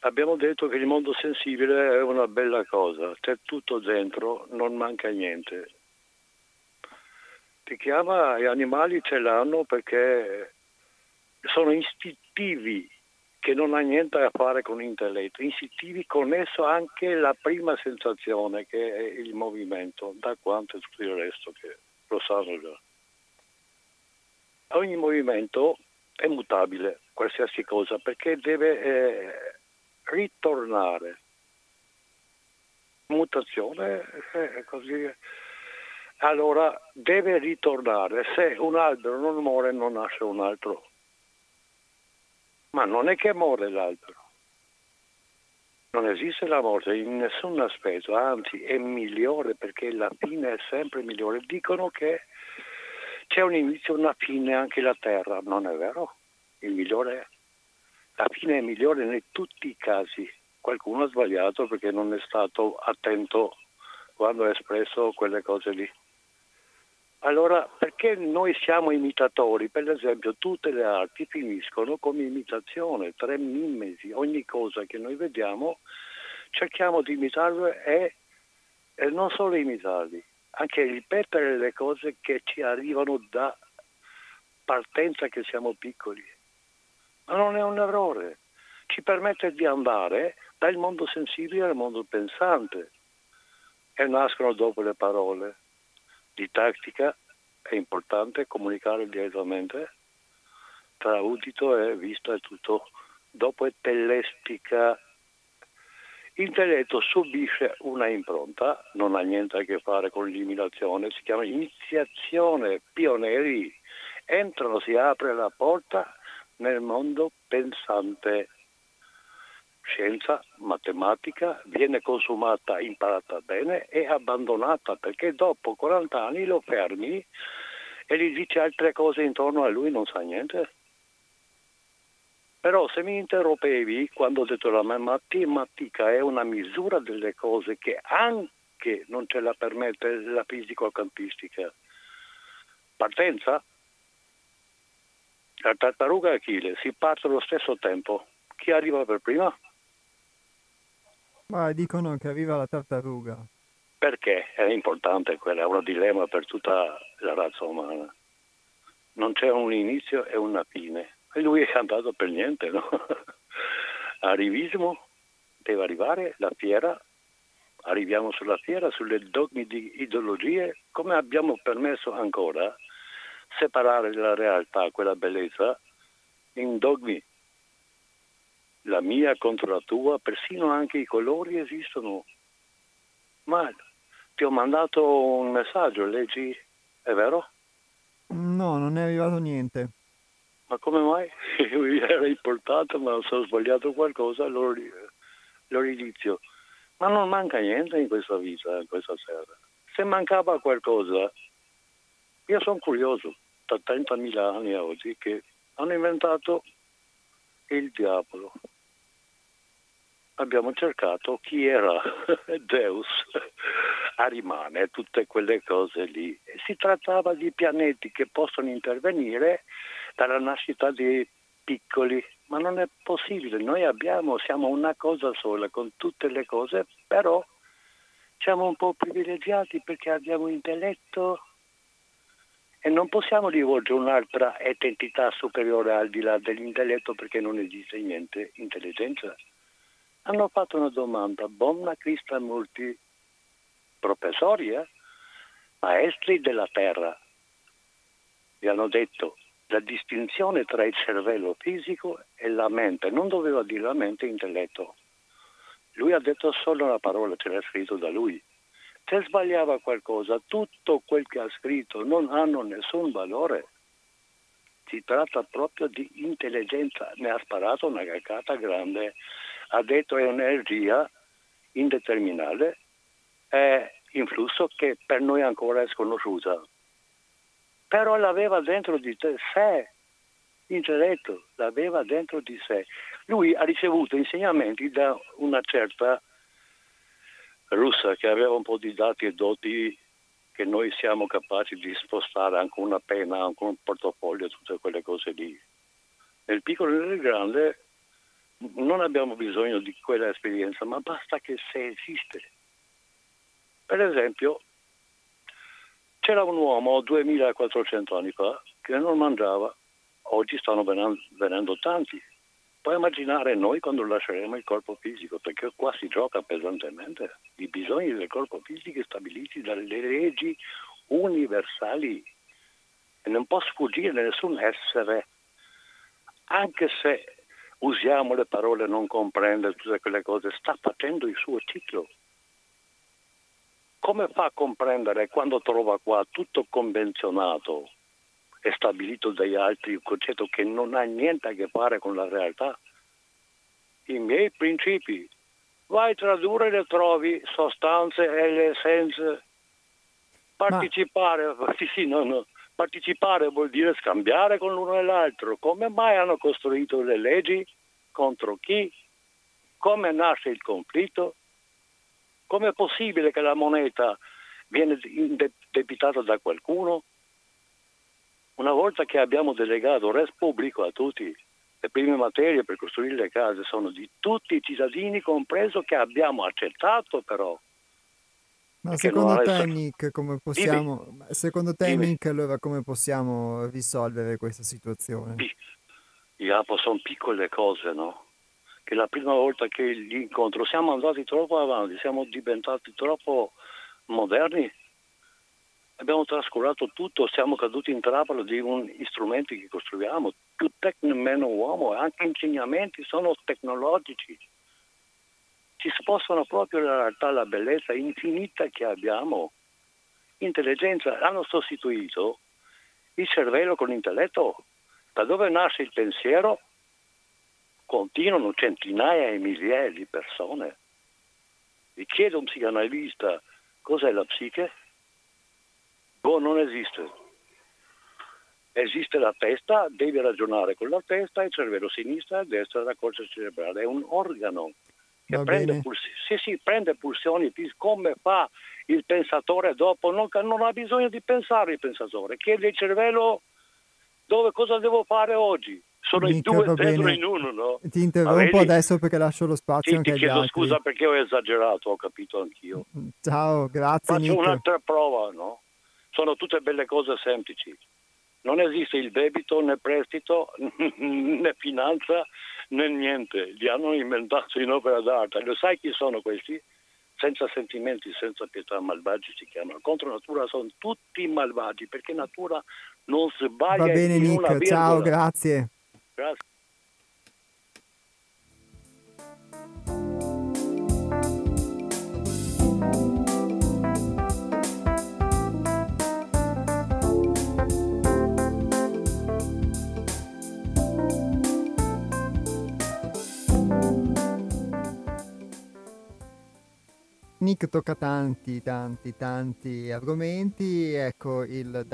Abbiamo detto che il mondo sensibile è una bella cosa. C'è tutto dentro, non manca niente. Si chiama, gli animali ce l'hanno perché sono istintivi, che non ha niente a che fare con intelletto, istintivi, connesso anche alla prima sensazione che è il movimento, da quanto è tutto il resto che lo sanno già. Ogni movimento è mutabile, qualsiasi cosa, perché deve ritornare. Mutazione è così. Allora deve ritornare. Se un albero non muore non nasce un altro. Ma non è che muore l'albero. Non esiste la morte in nessun aspetto, anzi è migliore perché la fine è sempre migliore. Dicono che c'è un inizio e una fine anche la terra, non è vero? La fine è migliore in tutti i casi. Qualcuno ha sbagliato perché non è stato attento quando ha espresso quelle cose lì. Allora, perché noi siamo imitatori? Per esempio, tutte le arti finiscono come imitazione, tre mimesi, ogni cosa che noi vediamo cerchiamo di imitarlo e non solo imitarli, anche ripetere le cose che ci arrivano da partenza che siamo piccoli. Ma non è un errore, ci permette di andare dal mondo sensibile al mondo pensante e nascono dopo le parole. Di tattica è importante comunicare direttamente tra udito e vista e tutto, dopo è telestica. L'intelletto subisce una impronta, non ha niente a che fare con l'eliminazione, si chiama iniziazione, pionieri, entrano, si apre la porta nel mondo pensante. Scienza, matematica, viene consumata, imparata bene e abbandonata perché dopo 40 anni lo fermi e gli dice altre cose intorno a lui, non sa niente. Però se mi interrompevi quando ho detto la matematica è una misura delle cose che anche non ce la permette la fisico-campistica. Partenza? La tartaruga e Achille si parte allo stesso tempo. Chi arriva per prima? Ma dicono che arriva la tartaruga. Perché? È importante quello, è un dilemma per tutta la razza umana. Non c'è un inizio e una fine. E lui è andato per niente, no? Arrivismo, deve arrivare la fiera. Arriviamo sulla fiera, sulle dogmi di ideologie. Come abbiamo permesso ancora separare dalla realtà quella bellezza in dogmi? La mia contro la tua, persino anche i colori esistono. Ma ti ho mandato un messaggio, leggi, è vero? No, non è arrivato niente. Ma come mai? Era importato, ma ho sbagliato qualcosa, lo rilizio. Ma non manca niente in questa vita, in questa sera. Se mancava qualcosa, io sono curioso, da 30.000 anni a oggi, che hanno inventato il diavolo. Abbiamo cercato chi era Zeus, Arimane, tutte quelle cose lì. Si trattava di pianeti che possono intervenire dalla nascita di piccoli, ma non è possibile. Noi siamo una cosa sola con tutte le cose, però siamo un po' privilegiati perché abbiamo intelletto e non possiamo rivolgere un'altra identità superiore al di là dell'intelletto perché non esiste niente intelligenza. Hanno fatto una domanda, Bonna Crista Multi, professori, maestri della terra. Gli hanno detto la distinzione tra il cervello fisico e la mente, non doveva dire la mente e intelletto. Lui ha detto solo una parola, ce l'ha scritto da lui. Se sbagliava qualcosa, tutto quel che ha scritto non hanno nessun valore. Si tratta proprio di intelligenza, ne ha sparato una cacata grande. Ha detto è un'energia indeterminale, è in flusso che per noi ancora è sconosciuta. Però l'aveva dentro di sé, l'intelletto l'aveva dentro di sé. Lui ha ricevuto insegnamenti da una certa russa che aveva un po' di dati e doti che noi siamo capaci di spostare anche una penna, anche un portafoglio, tutte quelle cose lì. Nel piccolo e nel grande non abbiamo bisogno di quella esperienza, ma basta che se esiste. Per esempio, c'era un uomo 2400 anni fa che non mangiava, oggi stanno venendo tanti, Puoi immaginare noi quando lasceremo il corpo fisico, perché qua si gioca pesantemente i bisogni del corpo fisico stabiliti dalle leggi universali e non può sfuggire nessun essere, anche se usiamo le parole, non comprende tutte quelle cose, sta facendo il suo ciclo. Come fa a comprendere quando trova qua tutto convenzionato e stabilito dagli altri, un concetto che non ha niente a che fare con la realtà? I miei principi, vai a tradurre, le trovi, sostanze e le essenze. Partecipare, Partecipare vuol dire scambiare con l'uno e l'altro. Come mai hanno costruito le leggi? Contro chi? Come nasce il conflitto? Com'è possibile che la moneta viene debitata da qualcuno? Una volta che abbiamo delegato res pubblico a tutti, le prime materie per costruire le case sono di tutti i cittadini, compreso che abbiamo accettato però. Ma secondo te, Nick, come possiamo risolvere questa situazione? Sono piccole cose, no? Che la prima volta che l'incontro siamo andati troppo avanti, siamo diventati troppo moderni, abbiamo trascurato tutto, siamo caduti in trappola di strumenti che costruiamo, più meno uomo, anche insegnamenti sono tecnologici. Ci spostano proprio la realtà, la bellezza infinita che abbiamo. Intelligenza, hanno sostituito il cervello con l'intelletto. Da dove nasce il pensiero? Continuano centinaia e migliaia di persone. Vi chiede un psicanalista cos'è la psiche? Non esiste. Esiste la testa, devi ragionare con la testa, il cervello sinistra e destra, la corteccia cerebrale. È un organo che prende pulsioni. Come fa il pensatore dopo? Non ha bisogno di pensare il pensatore, chiede il cervello cosa devo fare oggi. Sono in due, tre in uno, no? Ti interrompo adesso perché lascio lo spazio anche agli altri. Ti chiedo scusa perché ho esagerato, ho capito anch'io. Ciao, grazie. Faccio un'altra prova, no? Sono tutte belle cose semplici. Non esiste il debito, né prestito, né finanza, né niente. Li hanno inventati in opera d'arte. Lo sai chi sono questi? Senza sentimenti, senza pietà, malvagi si chiamano. Contro natura sono tutti malvagi, perché natura non sbaglia. Va bene, Nick, ciao, grazie. Grazie. Nick tocca tanti argomenti, ecco, mi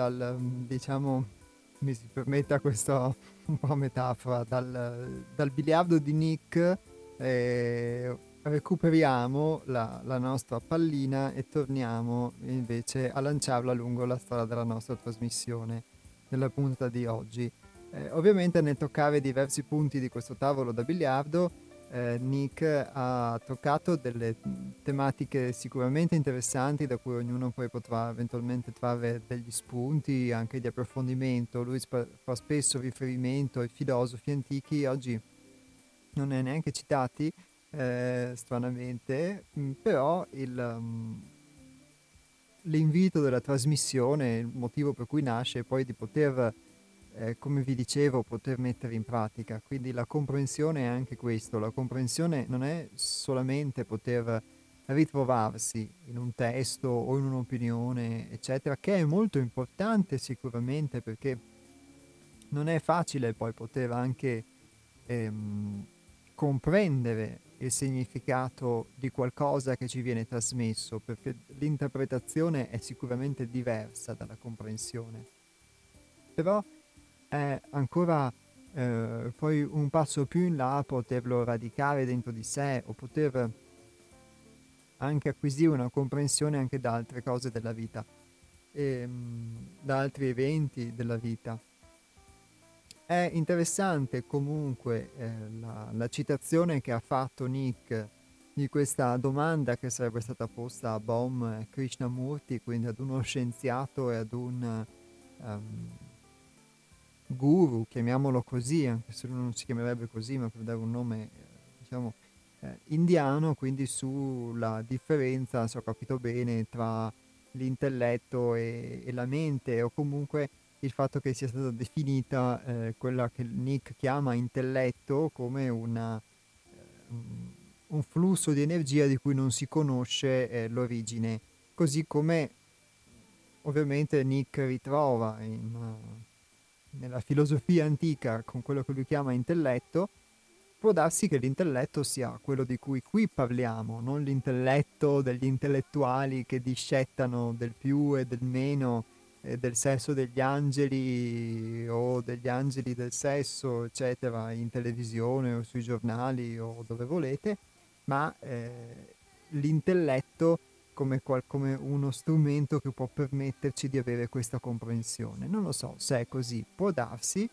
si permetta questa un po' metafora, dal biliardo di Nick recuperiamo la nostra pallina e torniamo invece a lanciarla lungo la strada della nostra trasmissione, della puntata di oggi. Ovviamente nel toccare diversi punti di questo tavolo da biliardo, Nick ha toccato delle tematiche sicuramente interessanti da cui ognuno poi potrà eventualmente trarre degli spunti anche di approfondimento. Lui fa spesso riferimento ai filosofi antichi, oggi non è neanche citati, stranamente, però l'invito della trasmissione, il motivo per cui nasce, è poi di come vi dicevo, poter mettere in pratica. Quindi la comprensione è anche questo, la comprensione non è solamente poter ritrovarsi in un testo o in un'opinione, eccetera, che è molto importante sicuramente, perché non è facile poi poter anche comprendere il significato di qualcosa che ci viene trasmesso, perché l'interpretazione è sicuramente diversa dalla comprensione. Però è ancora poi un passo più in là poterlo radicare dentro di sé o poter anche acquisire una comprensione anche da altre cose della vita, da altri eventi della vita. È interessante comunque la citazione che ha fatto Nick di questa domanda che sarebbe stata posta a Baum Krishnamurti, quindi ad uno scienziato e ad un guru, chiamiamolo così, anche se lui non si chiamerebbe così, ma per dare un nome indiano, quindi sulla differenza, se ho capito bene, tra l'intelletto e la mente, o comunque il fatto che sia stata definita quella che Nick chiama intelletto come un flusso di energia di cui non si conosce l'origine, così come ovviamente Nick ritrova nella filosofia antica con quello che lui chiama intelletto. Può darsi che l'intelletto sia quello di cui qui parliamo, non l'intelletto degli intellettuali che discettano del più e del meno, del sesso degli angeli o degli angeli del sesso, eccetera, in televisione o sui giornali o dove volete, ma l'intelletto come uno strumento che può permetterci di avere questa comprensione. Non lo so se è così, può darsi.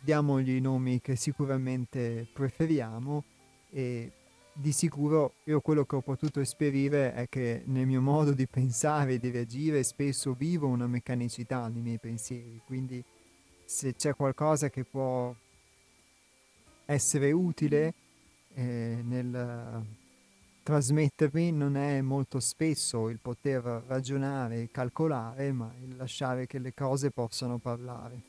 Diamogli i nomi che sicuramente preferiamo, e di sicuro io quello che ho potuto esperire è che nel mio modo di pensare e di reagire spesso vivo una meccanicità nei miei pensieri, quindi se c'è qualcosa che può essere utile nel trasmettermi, non è molto spesso il poter ragionare e calcolare, ma il lasciare che le cose possano parlare.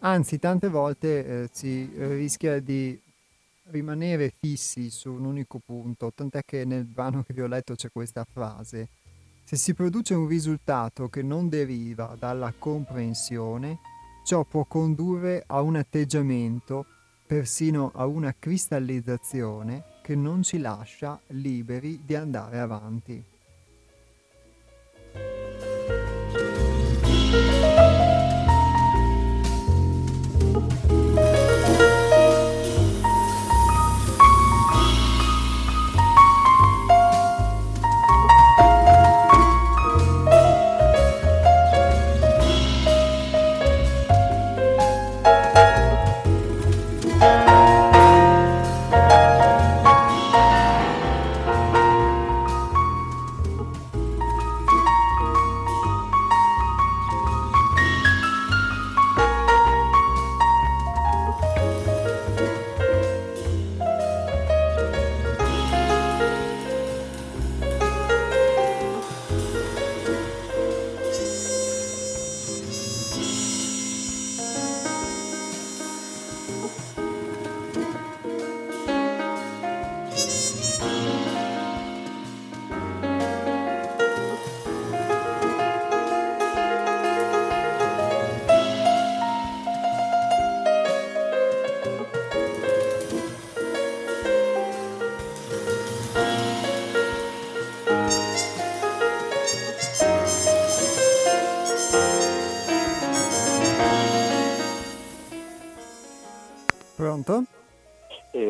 Anzi, tante volte si rischia di rimanere fissi su un unico punto, tant'è che nel brano che vi ho letto c'è questa frase: se si produce un risultato che non deriva dalla comprensione, ciò può condurre a un atteggiamento, persino a una cristallizzazione, che non ci lascia liberi di andare avanti.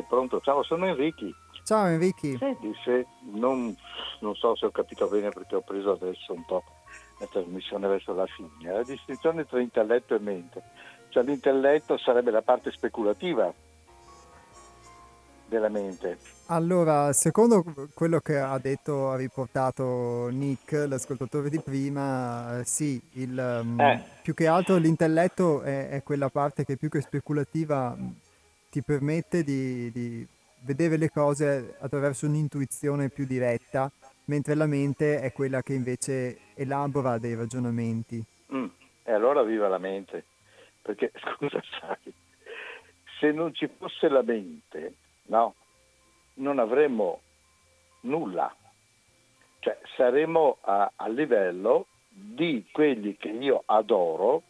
Pronto, ciao, sono Enrichi. Ciao Enrichi. Senti, se non so se ho capito bene, perché ho preso adesso un po' la trasmissione verso la fine, la distinzione tra intelletto e mente. Cioè l'intelletto sarebbe la parte speculativa della mente. Allora, secondo quello che ha detto, ha riportato Nick, l'ascoltatore di prima, sì, più che altro l'intelletto è quella parte che più che speculativa ti permette di vedere le cose attraverso un'intuizione più diretta, mentre la mente è quella che invece elabora dei ragionamenti. E allora viva la mente, perché scusa, sai, se non ci fosse la mente, no, non avremmo nulla, cioè saremmo a livello di quelli che io adoro,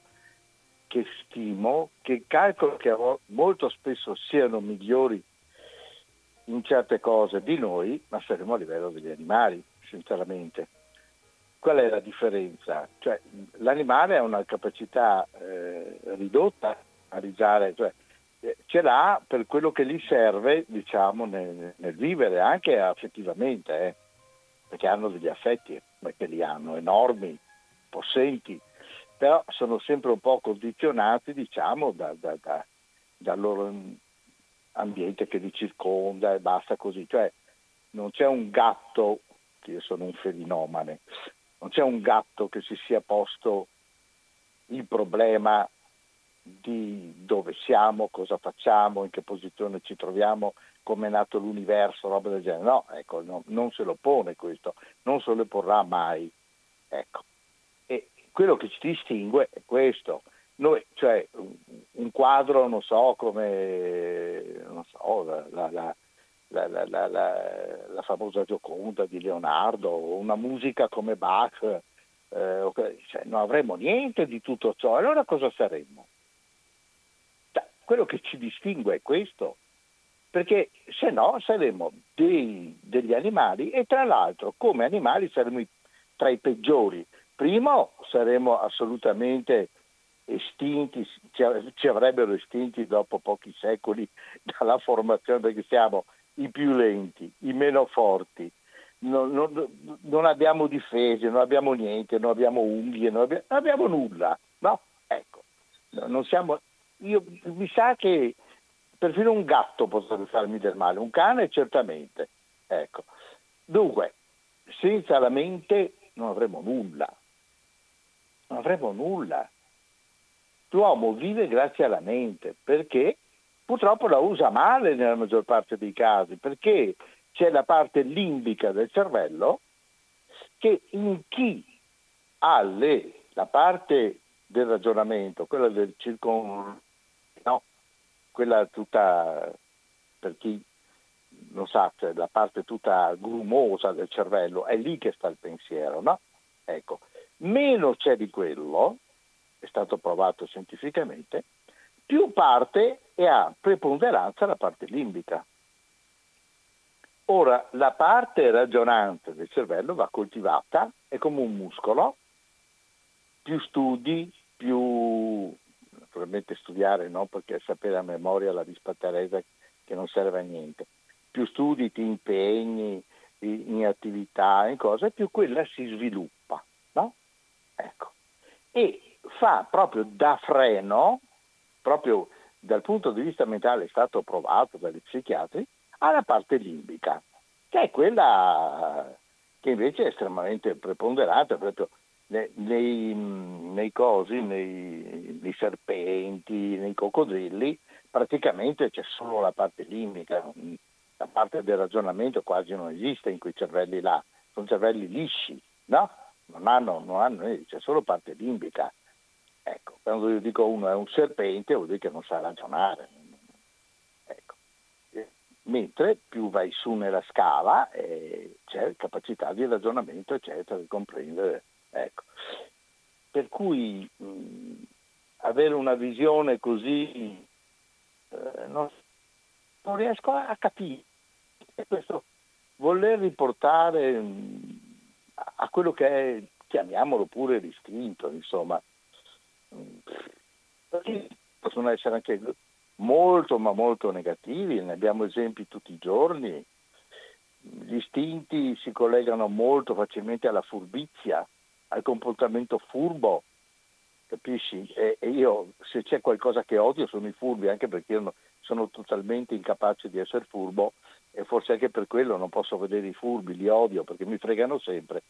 che stimo, che calcolo che molto spesso siano migliori in certe cose di noi, ma saremo a livello degli animali, sinceramente. Qual è la differenza? Cioè, l'animale ha una capacità ridotta a realizzare, cioè ce l'ha per quello che gli serve, diciamo, nel vivere, anche affettivamente, perché hanno degli affetti, perché li hanno enormi, possenti, però sono sempre un po' condizionati, diciamo, dal loro ambiente che li circonda, e basta così. Cioè non c'è un gatto, che io sono un felinomane, non c'è un gatto che si sia posto il problema di dove siamo, cosa facciamo, in che posizione ci troviamo, come è nato l'universo, roba del genere. No, ecco, no, non se lo pone questo, non se lo porrà mai. Ecco. E quello che ci distingue è questo. Noi, cioè, un quadro, non so, come la famosa Gioconda di Leonardo, una musica come Bach, cioè, non avremmo niente di tutto ciò, allora cosa saremmo? Quello che ci distingue è questo, perché se no saremmo degli animali, e tra l'altro come animali saremmo tra i peggiori. Primo, saremmo assolutamente estinti, ci avrebbero estinti dopo pochi secoli dalla formazione, perché siamo i più lenti, i meno forti, non abbiamo difese, non abbiamo niente, non abbiamo unghie, non abbiamo nulla, no? Ecco, non siamo... Io mi sa che perfino un gatto potrebbe farmi del male, un cane certamente. Ecco. Dunque, senza la mente non avremo nulla. Non avremo nulla. L'uomo vive grazie alla mente, perché purtroppo la usa male nella maggior parte dei casi, perché c'è la parte limbica del cervello che in chi ha la parte del ragionamento, quella del no, quella tutta, per chi lo sa, cioè la parte tutta grumosa del cervello, è lì che sta il pensiero, no? Ecco, meno c'è di quello, è stato provato scientificamente, più parte e ha preponderanza la parte limbica. Ora, la parte ragionante del cervello va coltivata, è come un muscolo. Più studi, più naturalmente studiare, no? Perché sapere a memoria la dispatteresa che non serve a niente. Più studi, ti impegni in attività, in cose, più quella si sviluppa, no? Ecco. E fa proprio da freno, proprio dal punto di vista mentale è stato provato dagli psichiatri, alla parte limbica, che è quella che invece è estremamente preponderante, proprio nei cosi, nei serpenti, nei coccodrilli, praticamente c'è solo la parte limbica, la parte del ragionamento quasi non esiste in quei cervelli là, sono cervelli lisci, no? Non hanno, c'è solo parte limbica. Ecco, quando io dico uno è un serpente vuol dire che non sa ragionare. Ecco. Mentre più vai su nella scala c'è capacità di ragionamento, eccetera, di comprendere. Ecco, per cui avere una visione così non riesco a capire, e questo voler riportare a quello che è, chiamiamolo pure l'istinto, insomma, possono essere anche molto ma molto negativi, ne abbiamo esempi tutti i giorni. Gli istinti si collegano molto facilmente alla furbizia, al comportamento furbo, capisci? E io, se c'è qualcosa che odio, sono i furbi, anche perché io sono totalmente incapace di essere furbo, e forse anche per quello non posso vedere i furbi, li odio perché mi fregano sempre.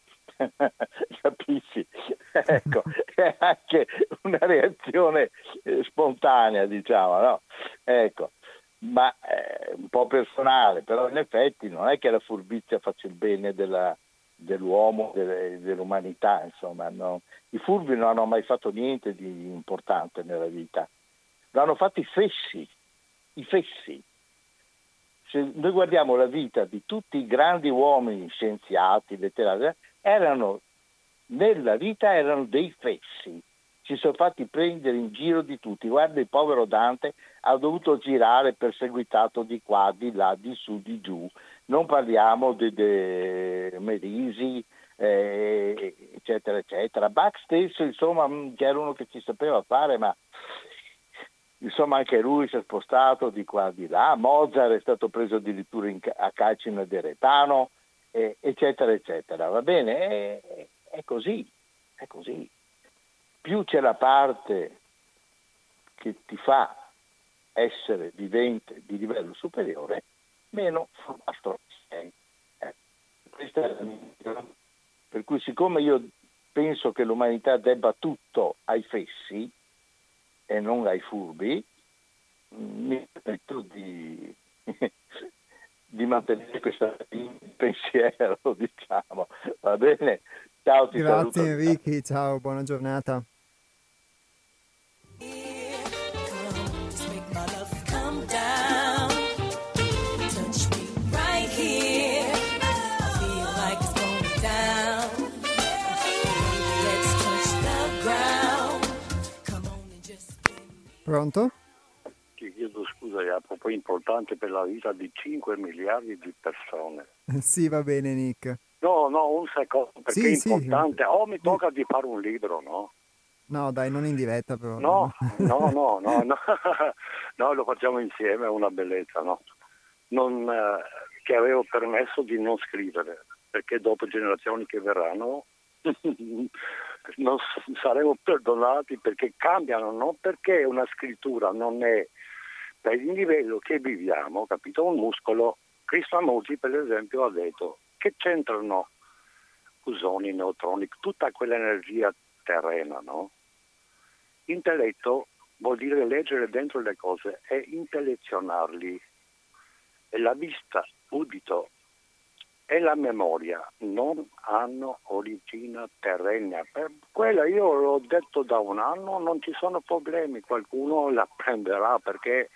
Capisci? Ecco, è anche una reazione spontanea, diciamo, no? Ecco, ma un po' personale, però in effetti non è che la furbizia faccia il bene dell'uomo, dell'umanità, insomma, no. I furbi non hanno mai fatto niente di importante nella vita, l'hanno fatto i fessi. Se noi guardiamo la vita di tutti i grandi uomini, scienziati, letterari, erano dei fessi, si sono fatti prendere in giro di tutti. Guarda, il povero Dante ha dovuto girare perseguitato di qua, di là, di su, di giù. Non parliamo di Merisi, eccetera, eccetera. Bach stesso, insomma, c'era uno che ci sapeva fare, ma Insomma, anche lui si è spostato di qua di là, Mozart è stato preso addirittura a calcino di Retano, eccetera, eccetera. Va bene? È così. Più c'è la parte che ti fa essere vivente di livello superiore, meno frustrato sei. Questa è la mia. Per cui, siccome io penso che l'umanità debba tutto ai fessi e non ai furbi, mi permetto di mantenere questo pensiero, diciamo. Va bene? Ciao, ti saluto. Grazie Enrico, ciao, buona giornata. Pronto? Ti chiedo scusa, è proprio importante per la vita di 5 miliardi di persone. Sì, va bene, Nick. No, un secondo, perché sì, è importante. Sì. Mi tocca di fare un libro, no? No, dai, non in diretta però. No, lo facciamo insieme, è una bellezza, no? Che avevo permesso di non scrivere, perché dopo generazioni che verranno... non saremo perdonati perché cambiano, non perché una scrittura non è per il livello che viviamo, capito? Un muscolo. Krishnamurti per esempio ha detto che c'entrano usoni, neutroni, tutta quell'energia terrena, no? Intelletto vuol dire leggere dentro le cose e intellezionarli, e la vista, udito e la memoria non hanno origine terrena. Per quella io l'ho detto da un anno, non ci sono problemi, qualcuno la prenderà, perché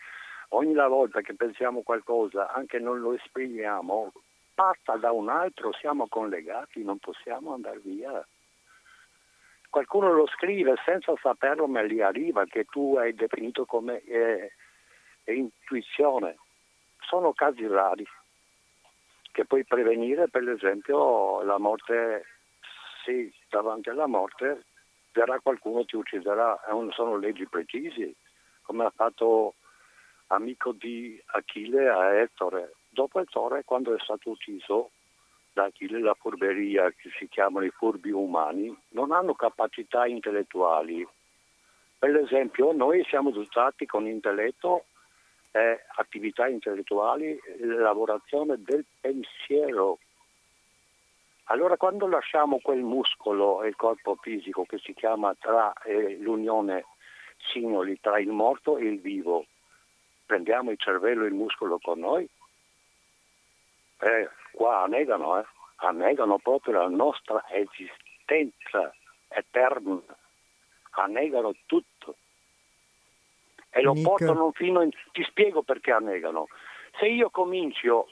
ogni volta che pensiamo qualcosa, anche non lo esprimiamo, passa da un altro, siamo collegati, non possiamo andare via. Qualcuno lo scrive senza saperlo, ma gli arriva, che tu hai definito come intuizione. Sono casi rari. Che puoi prevenire, per esempio, la morte, sì, davanti alla morte verrà qualcuno, ti ucciderà, sono leggi precise, come ha fatto amico di Achille a Ettore. Dopo Ettore, quando è stato ucciso da Achille, la furberia, che si chiamano i furbi umani, non hanno capacità intellettuali. Per esempio, noi siamo dotati con intelletto, attività intellettuali, lavorazione del pensiero. Allora quando lasciamo quel muscolo e il corpo fisico che si chiama tra l'unione signoli tra il morto e il vivo, prendiamo il cervello e il muscolo con noi, qua annegano proprio la nostra esistenza eterna, annegano tutto. E lo portano fino in... Ti spiego perché annegano. Se io comincio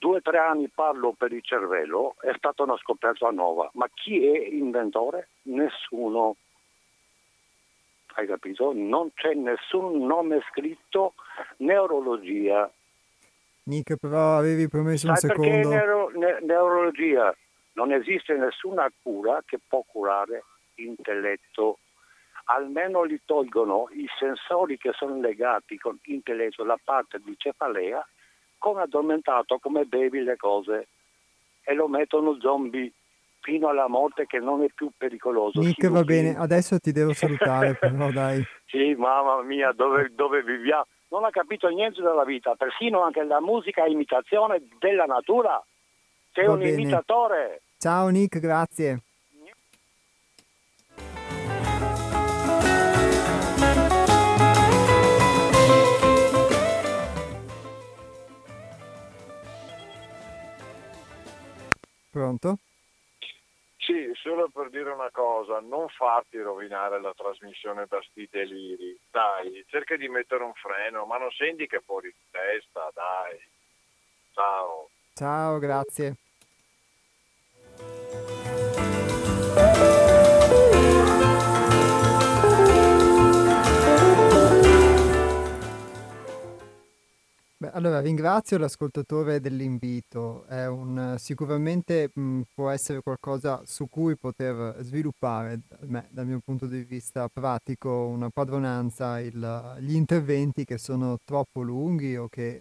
2-3 anni parlo per il cervello, è stata una scoperta nuova. Ma chi è inventore? Nessuno. Hai capito? Non c'è nessun nome scritto, neurologia. Nick, però avevi promesso un secondo. Perché neurologia? Non esiste nessuna cura che può curare intelletto. Almeno li tolgono i sensori che sono legati con intelletto, la parte di cefalea, come addormentato, come bevi le cose, e lo mettono zombie fino alla morte, che non è più pericoloso. Nick, va bene, adesso ti devo salutare, però dai. Sì, mamma mia, dove viviamo? Non ha capito niente della vita, persino anche la musica è imitazione della natura. Sei un imitatore. Ciao Nick, grazie. Pronto? Sì, solo per dire una cosa, non farti rovinare la trasmissione da sti deliri, dai, cerca di mettere un freno, ma non senti che fuori di testa, dai. Ciao, grazie. Allora, ringrazio l'ascoltatore dell'invito, è sicuramente può essere qualcosa su cui poter sviluppare, dal mio punto di vista pratico, una padronanza, gli interventi che sono troppo lunghi o che,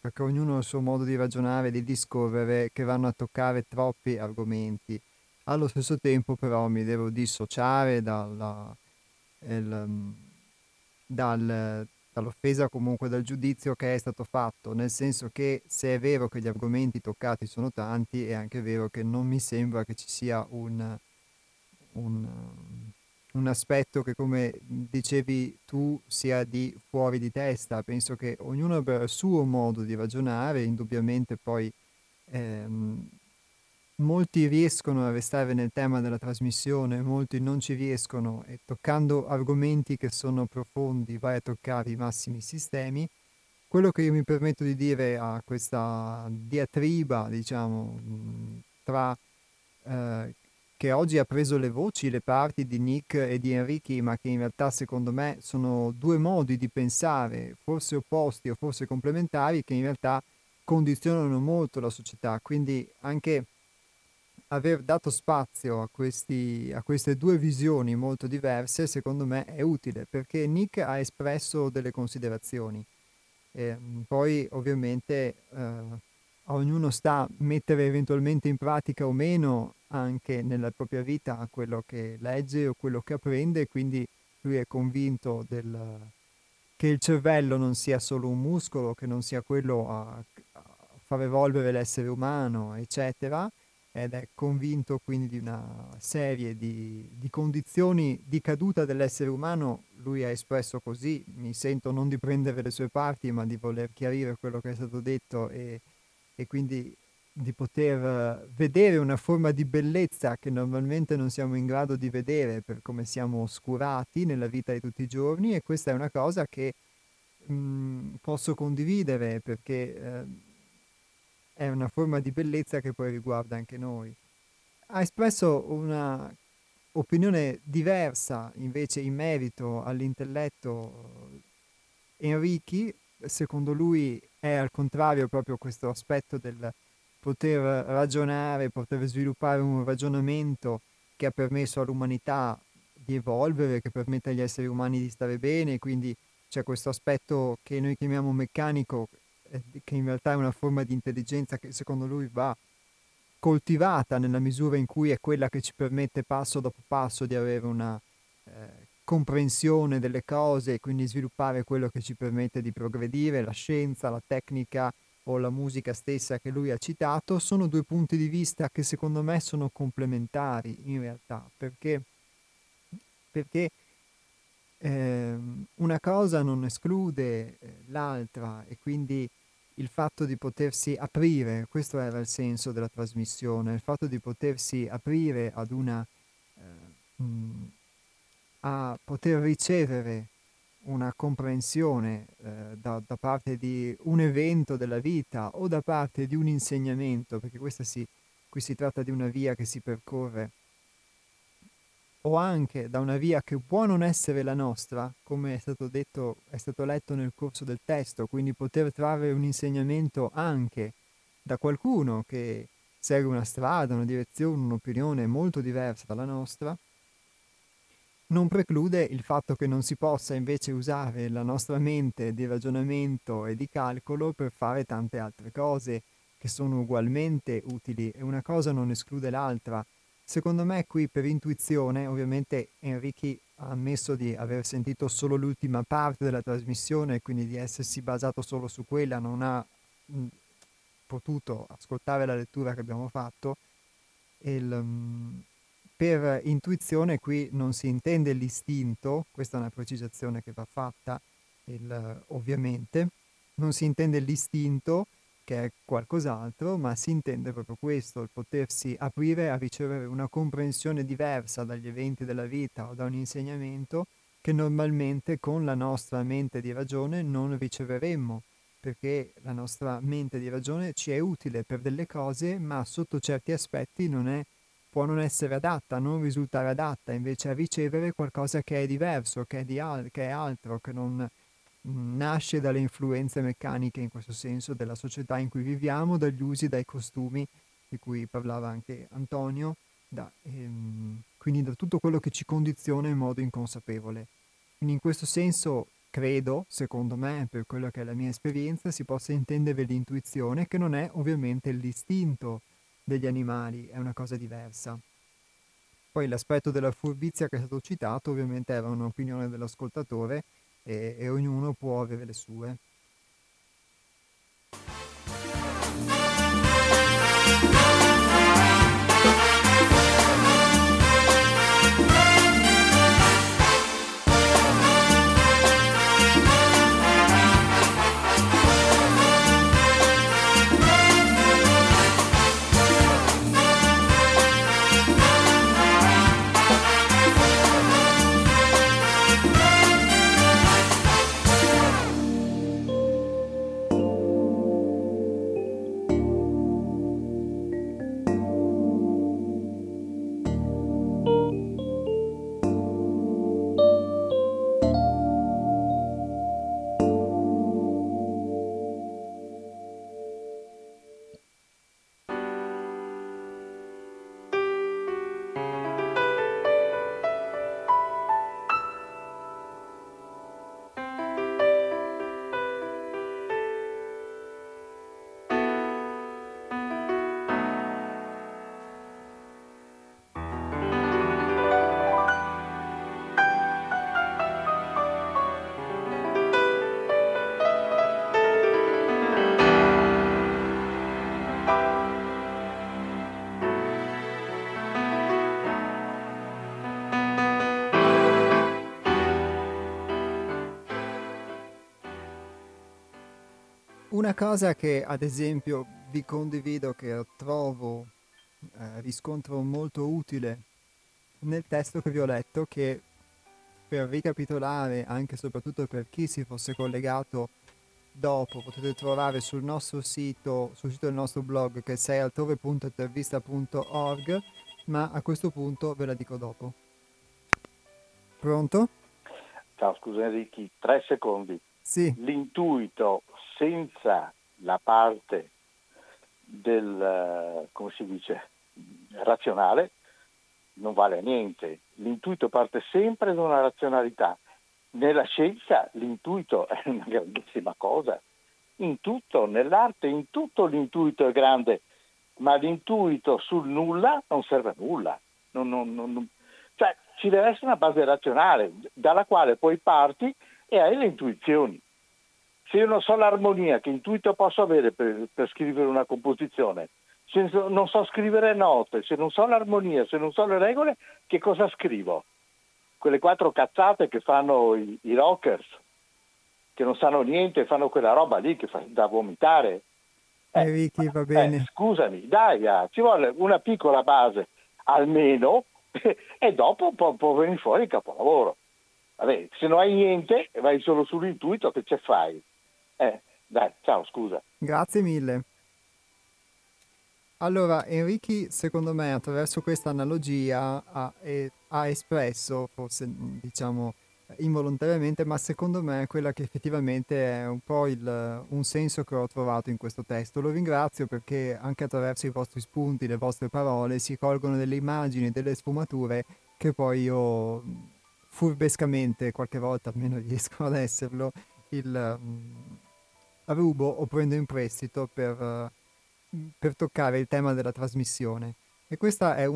perché ognuno ha il suo modo di ragionare, di discorrere, che vanno a toccare troppi argomenti. Allo stesso tempo però mi devo dissociare dall'offesa, comunque dal giudizio che è stato fatto, nel senso che se è vero che gli argomenti toccati sono tanti, è anche vero che non mi sembra che ci sia un aspetto che, come dicevi tu, sia di fuori di testa. Penso che ognuno abbia il suo modo di ragionare, indubbiamente poi molti riescono a restare nel tema della trasmissione, molti non ci riescono, e toccando argomenti che sono profondi vai a toccare i massimi sistemi. Quello che io mi permetto di dire a questa diatriba, diciamo, tra che oggi ha preso le voci, le parti di Nick e di Enrichi, ma che in realtà secondo me sono due modi di pensare, forse opposti o forse complementari, che in realtà condizionano molto la società. Quindi anche aver dato spazio a queste due visioni molto diverse, secondo me, è utile, perché Nick ha espresso delle considerazioni. E poi, ovviamente, a ognuno sta mettere eventualmente in pratica o meno, anche nella propria vita, quello che legge o quello che apprende. Quindi lui è convinto che il cervello non sia solo un muscolo, che non sia quello a far evolvere l'essere umano, eccetera, ed è convinto quindi di una serie di condizioni di caduta dell'essere umano. Lui ha espresso così, mi sento non di prendere le sue parti, ma di voler chiarire quello che è stato detto, e quindi di poter vedere una forma di bellezza che normalmente non siamo in grado di vedere, per come siamo oscurati nella vita di tutti i giorni. E questa è una cosa che posso condividere, perché è una forma di bellezza che poi riguarda anche noi. Ha espresso una opinione diversa invece in merito all'intelletto Enrichi. Secondo lui è al contrario proprio questo aspetto del poter ragionare, poter sviluppare un ragionamento che ha permesso all'umanità di evolvere, che permette agli esseri umani di stare bene. Quindi c'è questo aspetto che noi chiamiamo meccanico, che in realtà è una forma di intelligenza che secondo lui va coltivata, nella misura in cui è quella che ci permette passo dopo passo di avere una comprensione delle cose, e quindi sviluppare quello che ci permette di progredire, la scienza, la tecnica o la musica stessa che lui ha citato. Sono due punti di vista che secondo me sono complementari in realtà, perché una cosa non esclude l'altra, e quindi il fatto di potersi aprire, questo era il senso della trasmissione, il fatto di potersi aprire ad a poter ricevere una comprensione da parte di un evento della vita o da parte di un insegnamento, perché qui si tratta di una via che si percorre, o anche da una via che può non essere la nostra, come è stato detto, è stato letto nel corso del testo. Quindi poter trarre un insegnamento anche da qualcuno che segue una strada, una direzione, un'opinione molto diversa dalla nostra, non preclude il fatto che non si possa invece usare la nostra mente di ragionamento e di calcolo per fare tante altre cose che sono ugualmente utili, e una cosa non esclude l'altra. Secondo me qui, per intuizione, ovviamente Enrichi ha ammesso di aver sentito solo l'ultima parte della trasmissione, quindi di essersi basato solo su quella, non ha potuto ascoltare la lettura che abbiamo fatto. Per intuizione qui non si intende l'istinto, questa è una precisazione che va fatta, ovviamente, non si intende l'istinto, che è qualcos'altro, ma si intende proprio questo, il potersi aprire a ricevere una comprensione diversa dagli eventi della vita o da un insegnamento che normalmente con la nostra mente di ragione non riceveremmo, perché la nostra mente di ragione ci è utile per delle cose, ma sotto certi aspetti può non essere adatta, non risultare adatta invece a ricevere qualcosa che è diverso, che è altro, che non nasce dalle influenze meccaniche, in questo senso, della società in cui viviamo, dagli usi, dai costumi di cui parlava anche Antonio, quindi da tutto quello che ci condiziona in modo inconsapevole. Quindi in questo senso credo, secondo me, per quello che è la mia esperienza, si possa intendere l'intuizione, che non è ovviamente l'istinto degli animali, è una cosa diversa. Poi l'aspetto della furbizia che è stato citato ovviamente era un'opinione dell'ascoltatore e ognuno può avere le sue. Una cosa che ad esempio vi condivido, che trovo, riscontro molto utile nel testo che vi ho letto, che per ricapitolare anche e soprattutto per chi si fosse collegato dopo potete trovare sul sito del nostro blog, che è seialtrove.it, ma a questo punto ve la dico dopo. Pronto? Ciao, scusa Enrico, 3 secondi. Sì. L'intuito senza la parte del, come si dice, razionale, non vale a niente. L'intuito parte sempre da una razionalità. Nella scienza l'intuito è una grandissima cosa. In tutto, nell'arte, in tutto l'intuito è grande, ma l'intuito sul nulla non serve a nulla. Non. Cioè, ci deve essere una base razionale dalla quale poi parti e hai le intuizioni. Se io non so l'armonia, che intuito posso avere per scrivere una composizione? Se non so scrivere note, se non so l'armonia, se non so le regole, che cosa scrivo? Quelle 4 cazzate che fanno i rockers, che non sanno niente, fanno quella roba lì che fa da vomitare. Ricky, va bene. Scusami, dai, ci vuole una piccola base, almeno, e dopo può venire fuori il capolavoro. Vabbè, se non hai niente, vai solo sull'intuito, che ce fai? Dai, ciao, scusa. Grazie mille. Allora, Enrico, secondo me, attraverso questa analogia ha espresso, forse diciamo involontariamente, ma secondo me quella che effettivamente è un po' un senso che ho trovato in questo testo. Lo ringrazio perché anche attraverso i vostri spunti, le vostre parole, si colgono delle immagini, delle sfumature che poi io... furbescamente, qualche volta almeno riesco ad esserlo, rubo o prendo in prestito per toccare il tema della trasmissione. E questa è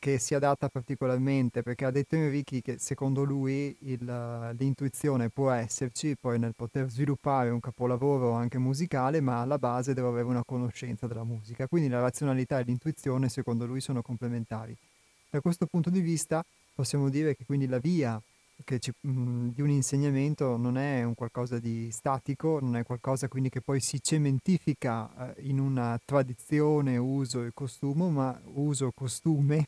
che si adatta particolarmente, perché ha detto Enrico che secondo lui l'intuizione può esserci poi nel poter sviluppare un capolavoro anche musicale, ma alla base devo avere una conoscenza della musica. Quindi la razionalità e l'intuizione secondo lui sono complementari. Da questo punto di vista possiamo dire che quindi la via di un insegnamento non è un qualcosa di statico, non è qualcosa quindi che poi si cementifica in una tradizione, uso e costume, ma uso costume,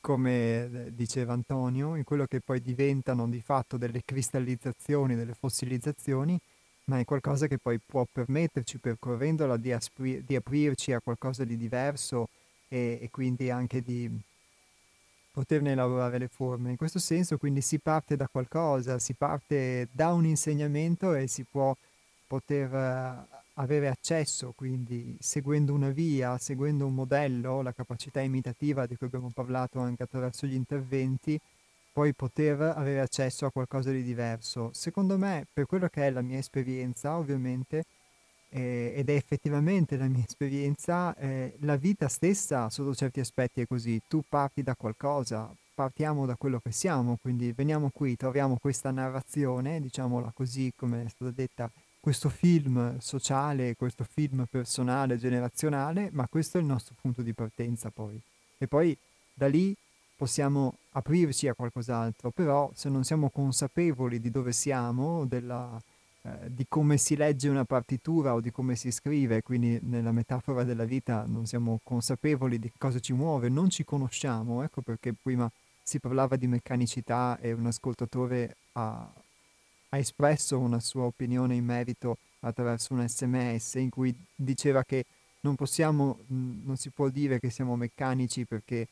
come diceva Antonio, in quello che poi diventano di fatto delle cristallizzazioni, delle fossilizzazioni, ma è qualcosa che poi può permetterci, percorrendola, di aprirci a qualcosa di diverso e quindi anche di poterne elaborare le forme. In questo senso quindi si parte da qualcosa, si parte da un insegnamento e si può poter avere accesso, quindi seguendo una via, seguendo un modello, la capacità imitativa di cui abbiamo parlato anche attraverso gli interventi, poi poter avere accesso a qualcosa di diverso. Secondo me, per quello che è la mia esperienza, ovviamente, ed è effettivamente la mia esperienza, la vita stessa sotto certi aspetti è così. Tu parti da qualcosa, partiamo da quello che siamo, quindi veniamo qui, troviamo questa narrazione, diciamola così come è stata detta, questo film sociale, questo film personale, generazionale, ma questo è il nostro punto di partenza poi. E poi da lì possiamo aprirci a qualcos'altro, però se non siamo consapevoli di dove siamo, di come si legge una partitura o di come si scrive, quindi nella metafora della vita non siamo consapevoli di cosa ci muove, non ci conosciamo, ecco perché prima si parlava di meccanicità e un ascoltatore ha espresso una sua opinione in merito attraverso un SMS in cui diceva che non si può dire che siamo meccanici perché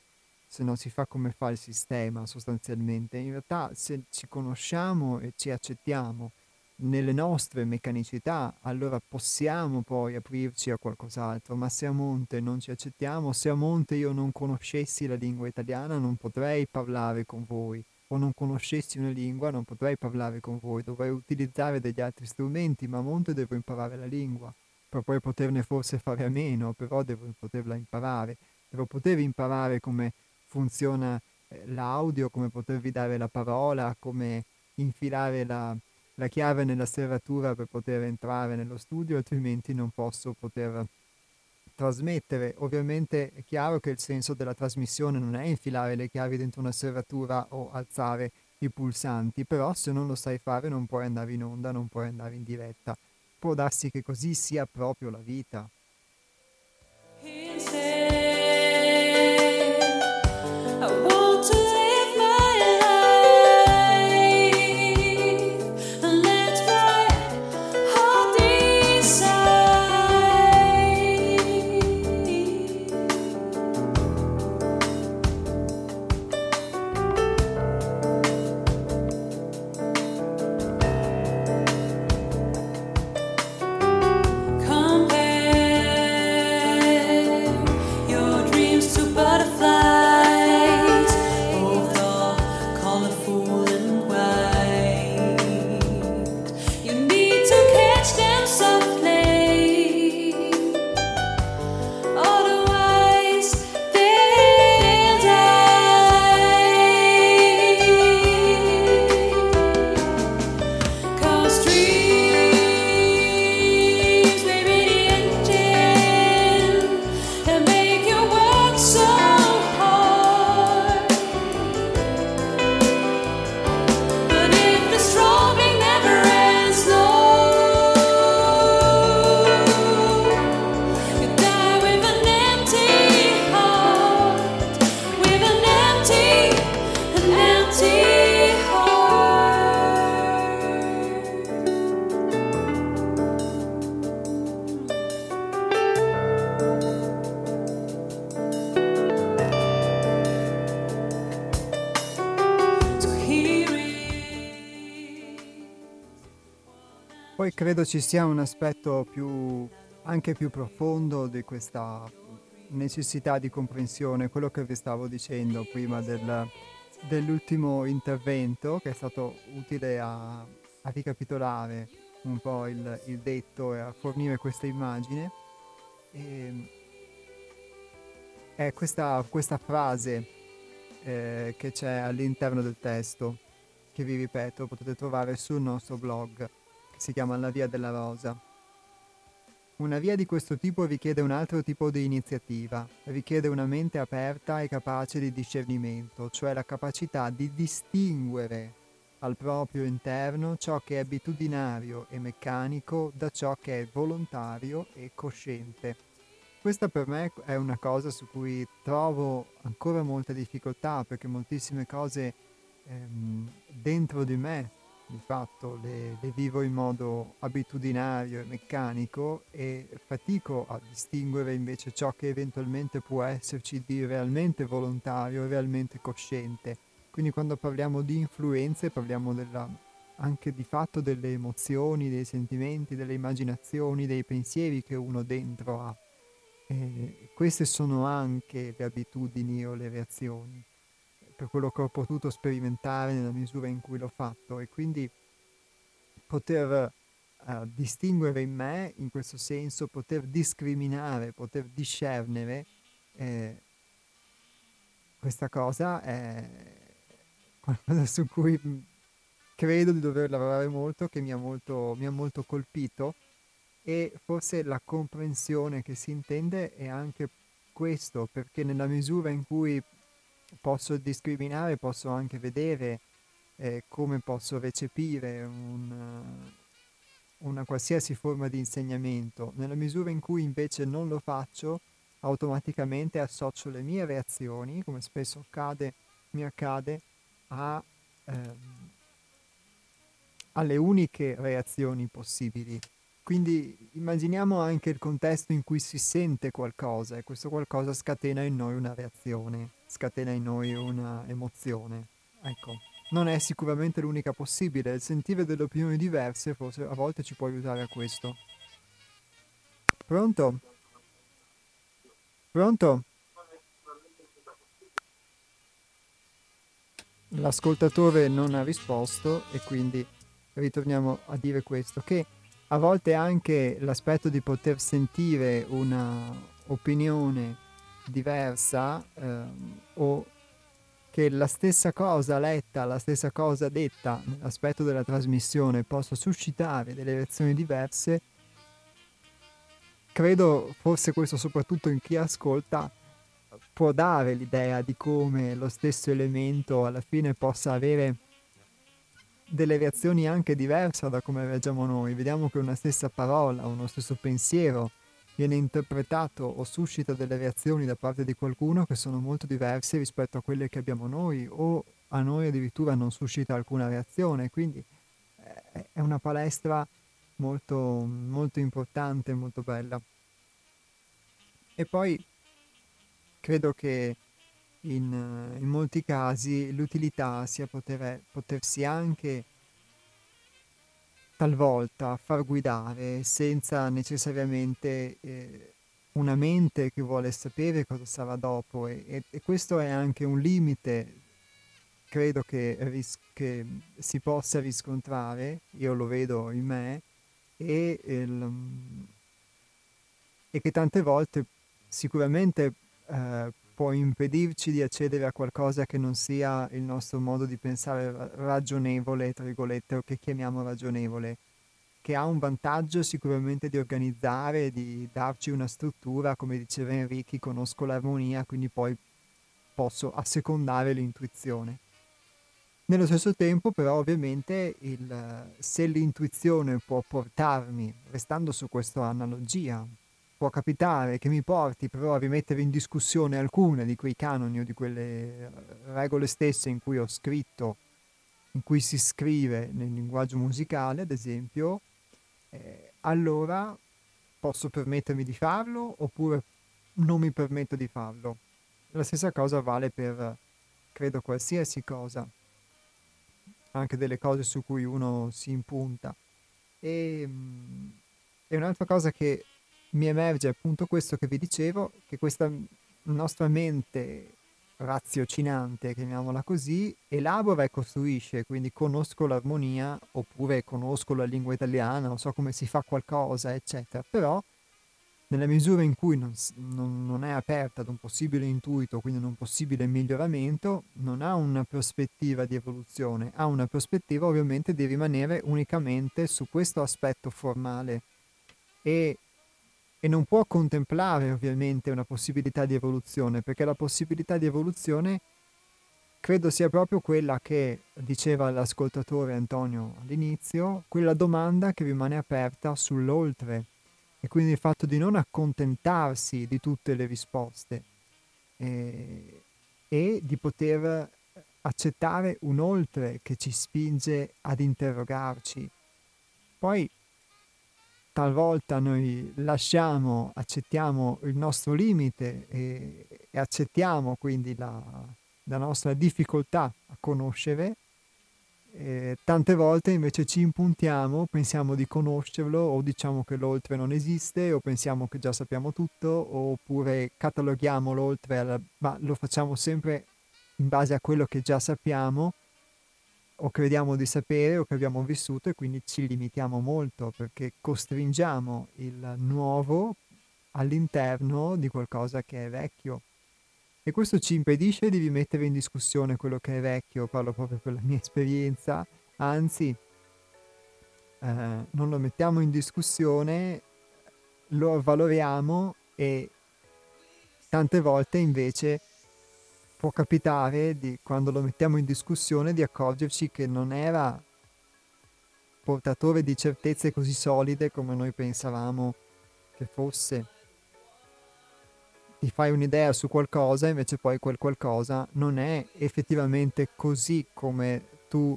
se no si fa come fa il sistema sostanzialmente. In realtà se ci conosciamo e ci accettiamo nelle nostre meccanicità, allora possiamo poi aprirci a qualcos'altro, ma se a monte non ci accettiamo, se a monte io non conoscessi la lingua italiana non potrei parlare con voi, o non conoscessi una lingua non potrei parlare con voi, dovrei utilizzare degli altri strumenti, ma a monte devo imparare la lingua, per poi poterne forse fare a meno, però devo poterla imparare, devo poter imparare come funziona l'audio, come potervi dare la parola, come infilare la chiave nella serratura per poter entrare nello studio, altrimenti non posso poter trasmettere. Ovviamente è chiaro che il senso della trasmissione non è infilare le chiavi dentro una serratura o alzare i pulsanti, però se non lo sai fare non puoi andare in onda, non puoi andare in diretta. Può darsi che così sia proprio la vita. Poi credo ci sia un aspetto anche più profondo di questa necessità di comprensione, quello che vi stavo dicendo prima dell'ultimo intervento, che è stato utile a ricapitolare un po' il detto e a fornire questa immagine. È questa frase che c'è all'interno del testo, che vi ripeto potete trovare sul nostro blog. Si chiama La Via della Rosa. Una via di questo tipo richiede un altro tipo di iniziativa, richiede una mente aperta e capace di discernimento, cioè la capacità di distinguere al proprio interno ciò che è abitudinario e meccanico da ciò che è volontario e cosciente. Questa per me è una cosa su cui trovo ancora molta difficoltà, perché moltissime cose dentro di me di fatto le vivo in modo abitudinario e meccanico e fatico a distinguere invece ciò che eventualmente può esserci di realmente volontario e realmente cosciente. Quindi quando parliamo di influenze parliamo anche di fatto delle emozioni, dei sentimenti, delle immaginazioni, dei pensieri che uno dentro ha. Queste sono anche le abitudini o le reazioni, per quello che ho potuto sperimentare nella misura in cui l'ho fatto, e quindi poter distinguere in me, in questo senso, poter discriminare, poter discernere, questa cosa è qualcosa su cui credo di dover lavorare molto, che mi ha molto colpito, e forse la comprensione che si intende è anche questo, perché nella misura in cui posso discriminare, posso anche vedere come posso recepire una qualsiasi forma di insegnamento. Nella misura in cui invece non lo faccio, automaticamente associo le mie reazioni, come spesso mi accade, alle uniche reazioni possibili. Quindi immaginiamo anche il contesto in cui si sente qualcosa, e questo qualcosa scatena in noi una reazione, scatena in noi una emozione. Ecco, non è sicuramente l'unica possibile, il sentire delle opinioni diverse forse a volte ci può aiutare a questo. Pronto? Pronto? L'ascoltatore non ha risposto e quindi ritorniamo a dire questo, che a volte anche l'aspetto di poter sentire una opinione diversa o che la stessa cosa letta, la stessa cosa detta nell'aspetto della trasmissione possa suscitare delle reazioni diverse, credo forse questo soprattutto in chi ascolta può dare l'idea di come lo stesso elemento alla fine possa avere delle reazioni anche diverse da come reagiamo noi. Vediamo che una stessa parola, uno stesso pensiero viene interpretato o suscita delle reazioni da parte di qualcuno che sono molto diverse rispetto a quelle che abbiamo noi, o a noi addirittura non suscita alcuna reazione. Quindi è una palestra molto, molto importante, molto bella. E poi credo che in molti casi l'utilità sia potersi anche talvolta far guidare senza necessariamente una mente che vuole sapere cosa sarà dopo, e questo è anche un limite, credo, che si possa riscontrare, io lo vedo in me, e che tante volte sicuramente può impedirci di accedere a qualcosa che non sia il nostro modo di pensare ragionevole, tra virgolette, o che chiamiamo ragionevole, che ha un vantaggio sicuramente di organizzare, di darci una struttura, come diceva Enrichi, conosco l'armonia, quindi poi posso assecondare l'intuizione. Nello stesso tempo, però, ovviamente, se l'intuizione può portarmi, restando su questa analogia, può capitare che mi porti però a rimettere in discussione alcune di quei canoni o di quelle regole stesse in cui ho scritto, in cui si scrive nel linguaggio musicale, ad esempio, allora posso permettermi di farlo oppure non mi permetto di farlo. La stessa cosa vale per, credo, qualsiasi cosa, anche delle cose su cui uno si impunta. E un'altra cosa che mi emerge appunto questo che vi dicevo, che questa nostra mente raziocinante, chiamiamola così, elabora e costruisce, quindi conosco l'armonia oppure conosco la lingua italiana, non so come si fa qualcosa, eccetera. Però nella misura in cui non è aperta ad un possibile intuito, quindi ad un possibile miglioramento, non ha una prospettiva di evoluzione, ha una prospettiva ovviamente di rimanere unicamente su questo aspetto formale e non può contemplare ovviamente una possibilità di evoluzione, perché la possibilità di evoluzione credo sia proprio quella che diceva l'ascoltatore Antonio all'inizio, quella domanda che rimane aperta sull'oltre, e quindi il fatto di non accontentarsi di tutte le risposte e di poter accettare un oltre che ci spinge ad interrogarci. Poi talvolta noi accettiamo il nostro limite e accettiamo quindi la nostra difficoltà a conoscere. Tante volte invece ci impuntiamo, pensiamo di conoscerlo, o diciamo che l'oltre non esiste, o pensiamo che già sappiamo tutto, oppure cataloghiamo l'oltre, ma lo facciamo sempre in base a quello che già sappiamo o crediamo di sapere o che abbiamo vissuto, e quindi ci limitiamo molto perché costringiamo il nuovo all'interno di qualcosa che è vecchio. E questo ci impedisce di rimettere in discussione quello che è vecchio, parlo proprio per la mia esperienza, anzi non lo mettiamo in discussione, lo valoriamo, e tante volte invece può capitare, quando lo mettiamo in discussione, di accorgerci che non era portatore di certezze così solide come noi pensavamo che fosse. Ti fai un'idea su qualcosa, invece poi quel qualcosa non è effettivamente così come tu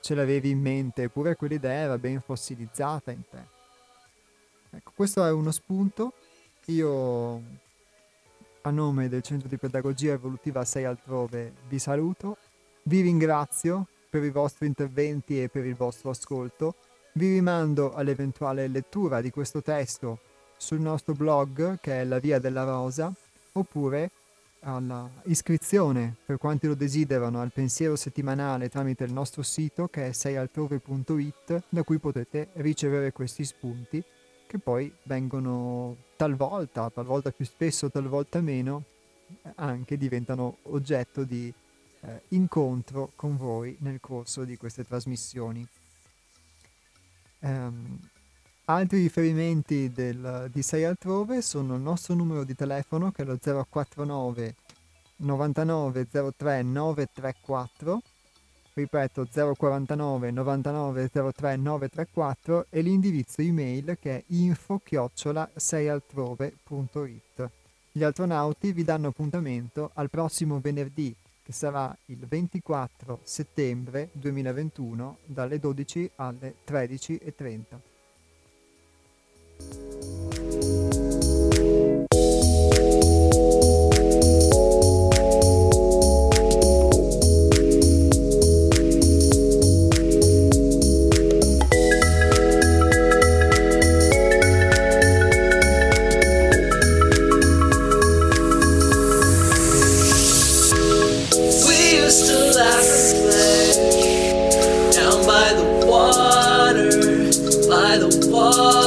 ce l'avevi in mente, eppure quell'idea era ben fossilizzata in te. Ecco, questo è uno spunto. Io, a nome del Centro di Pedagogia Evolutiva 6 Altrove, vi saluto, vi ringrazio per i vostri interventi e per il vostro ascolto, vi rimando all'eventuale lettura di questo testo sul nostro blog, che è La Via della Rosa, oppure alla iscrizione, per quanti lo desiderano, al pensiero settimanale tramite il nostro sito, che è seialtrove.it, da cui potete ricevere questi spunti che poi vengono talvolta più spesso, talvolta meno, anche diventano oggetto di incontro con voi nel corso di queste trasmissioni. Altri riferimenti di 6 Altrove sono il nostro numero di telefono, che è lo 049 99 03 934, ripeto 049 99 03 934, e l'indirizzo email, che è info@seialtrove.it. Gli Altronauti vi danno appuntamento al prossimo venerdì, che sarà il 24 settembre 2021, dalle 12 alle 13:30. By the water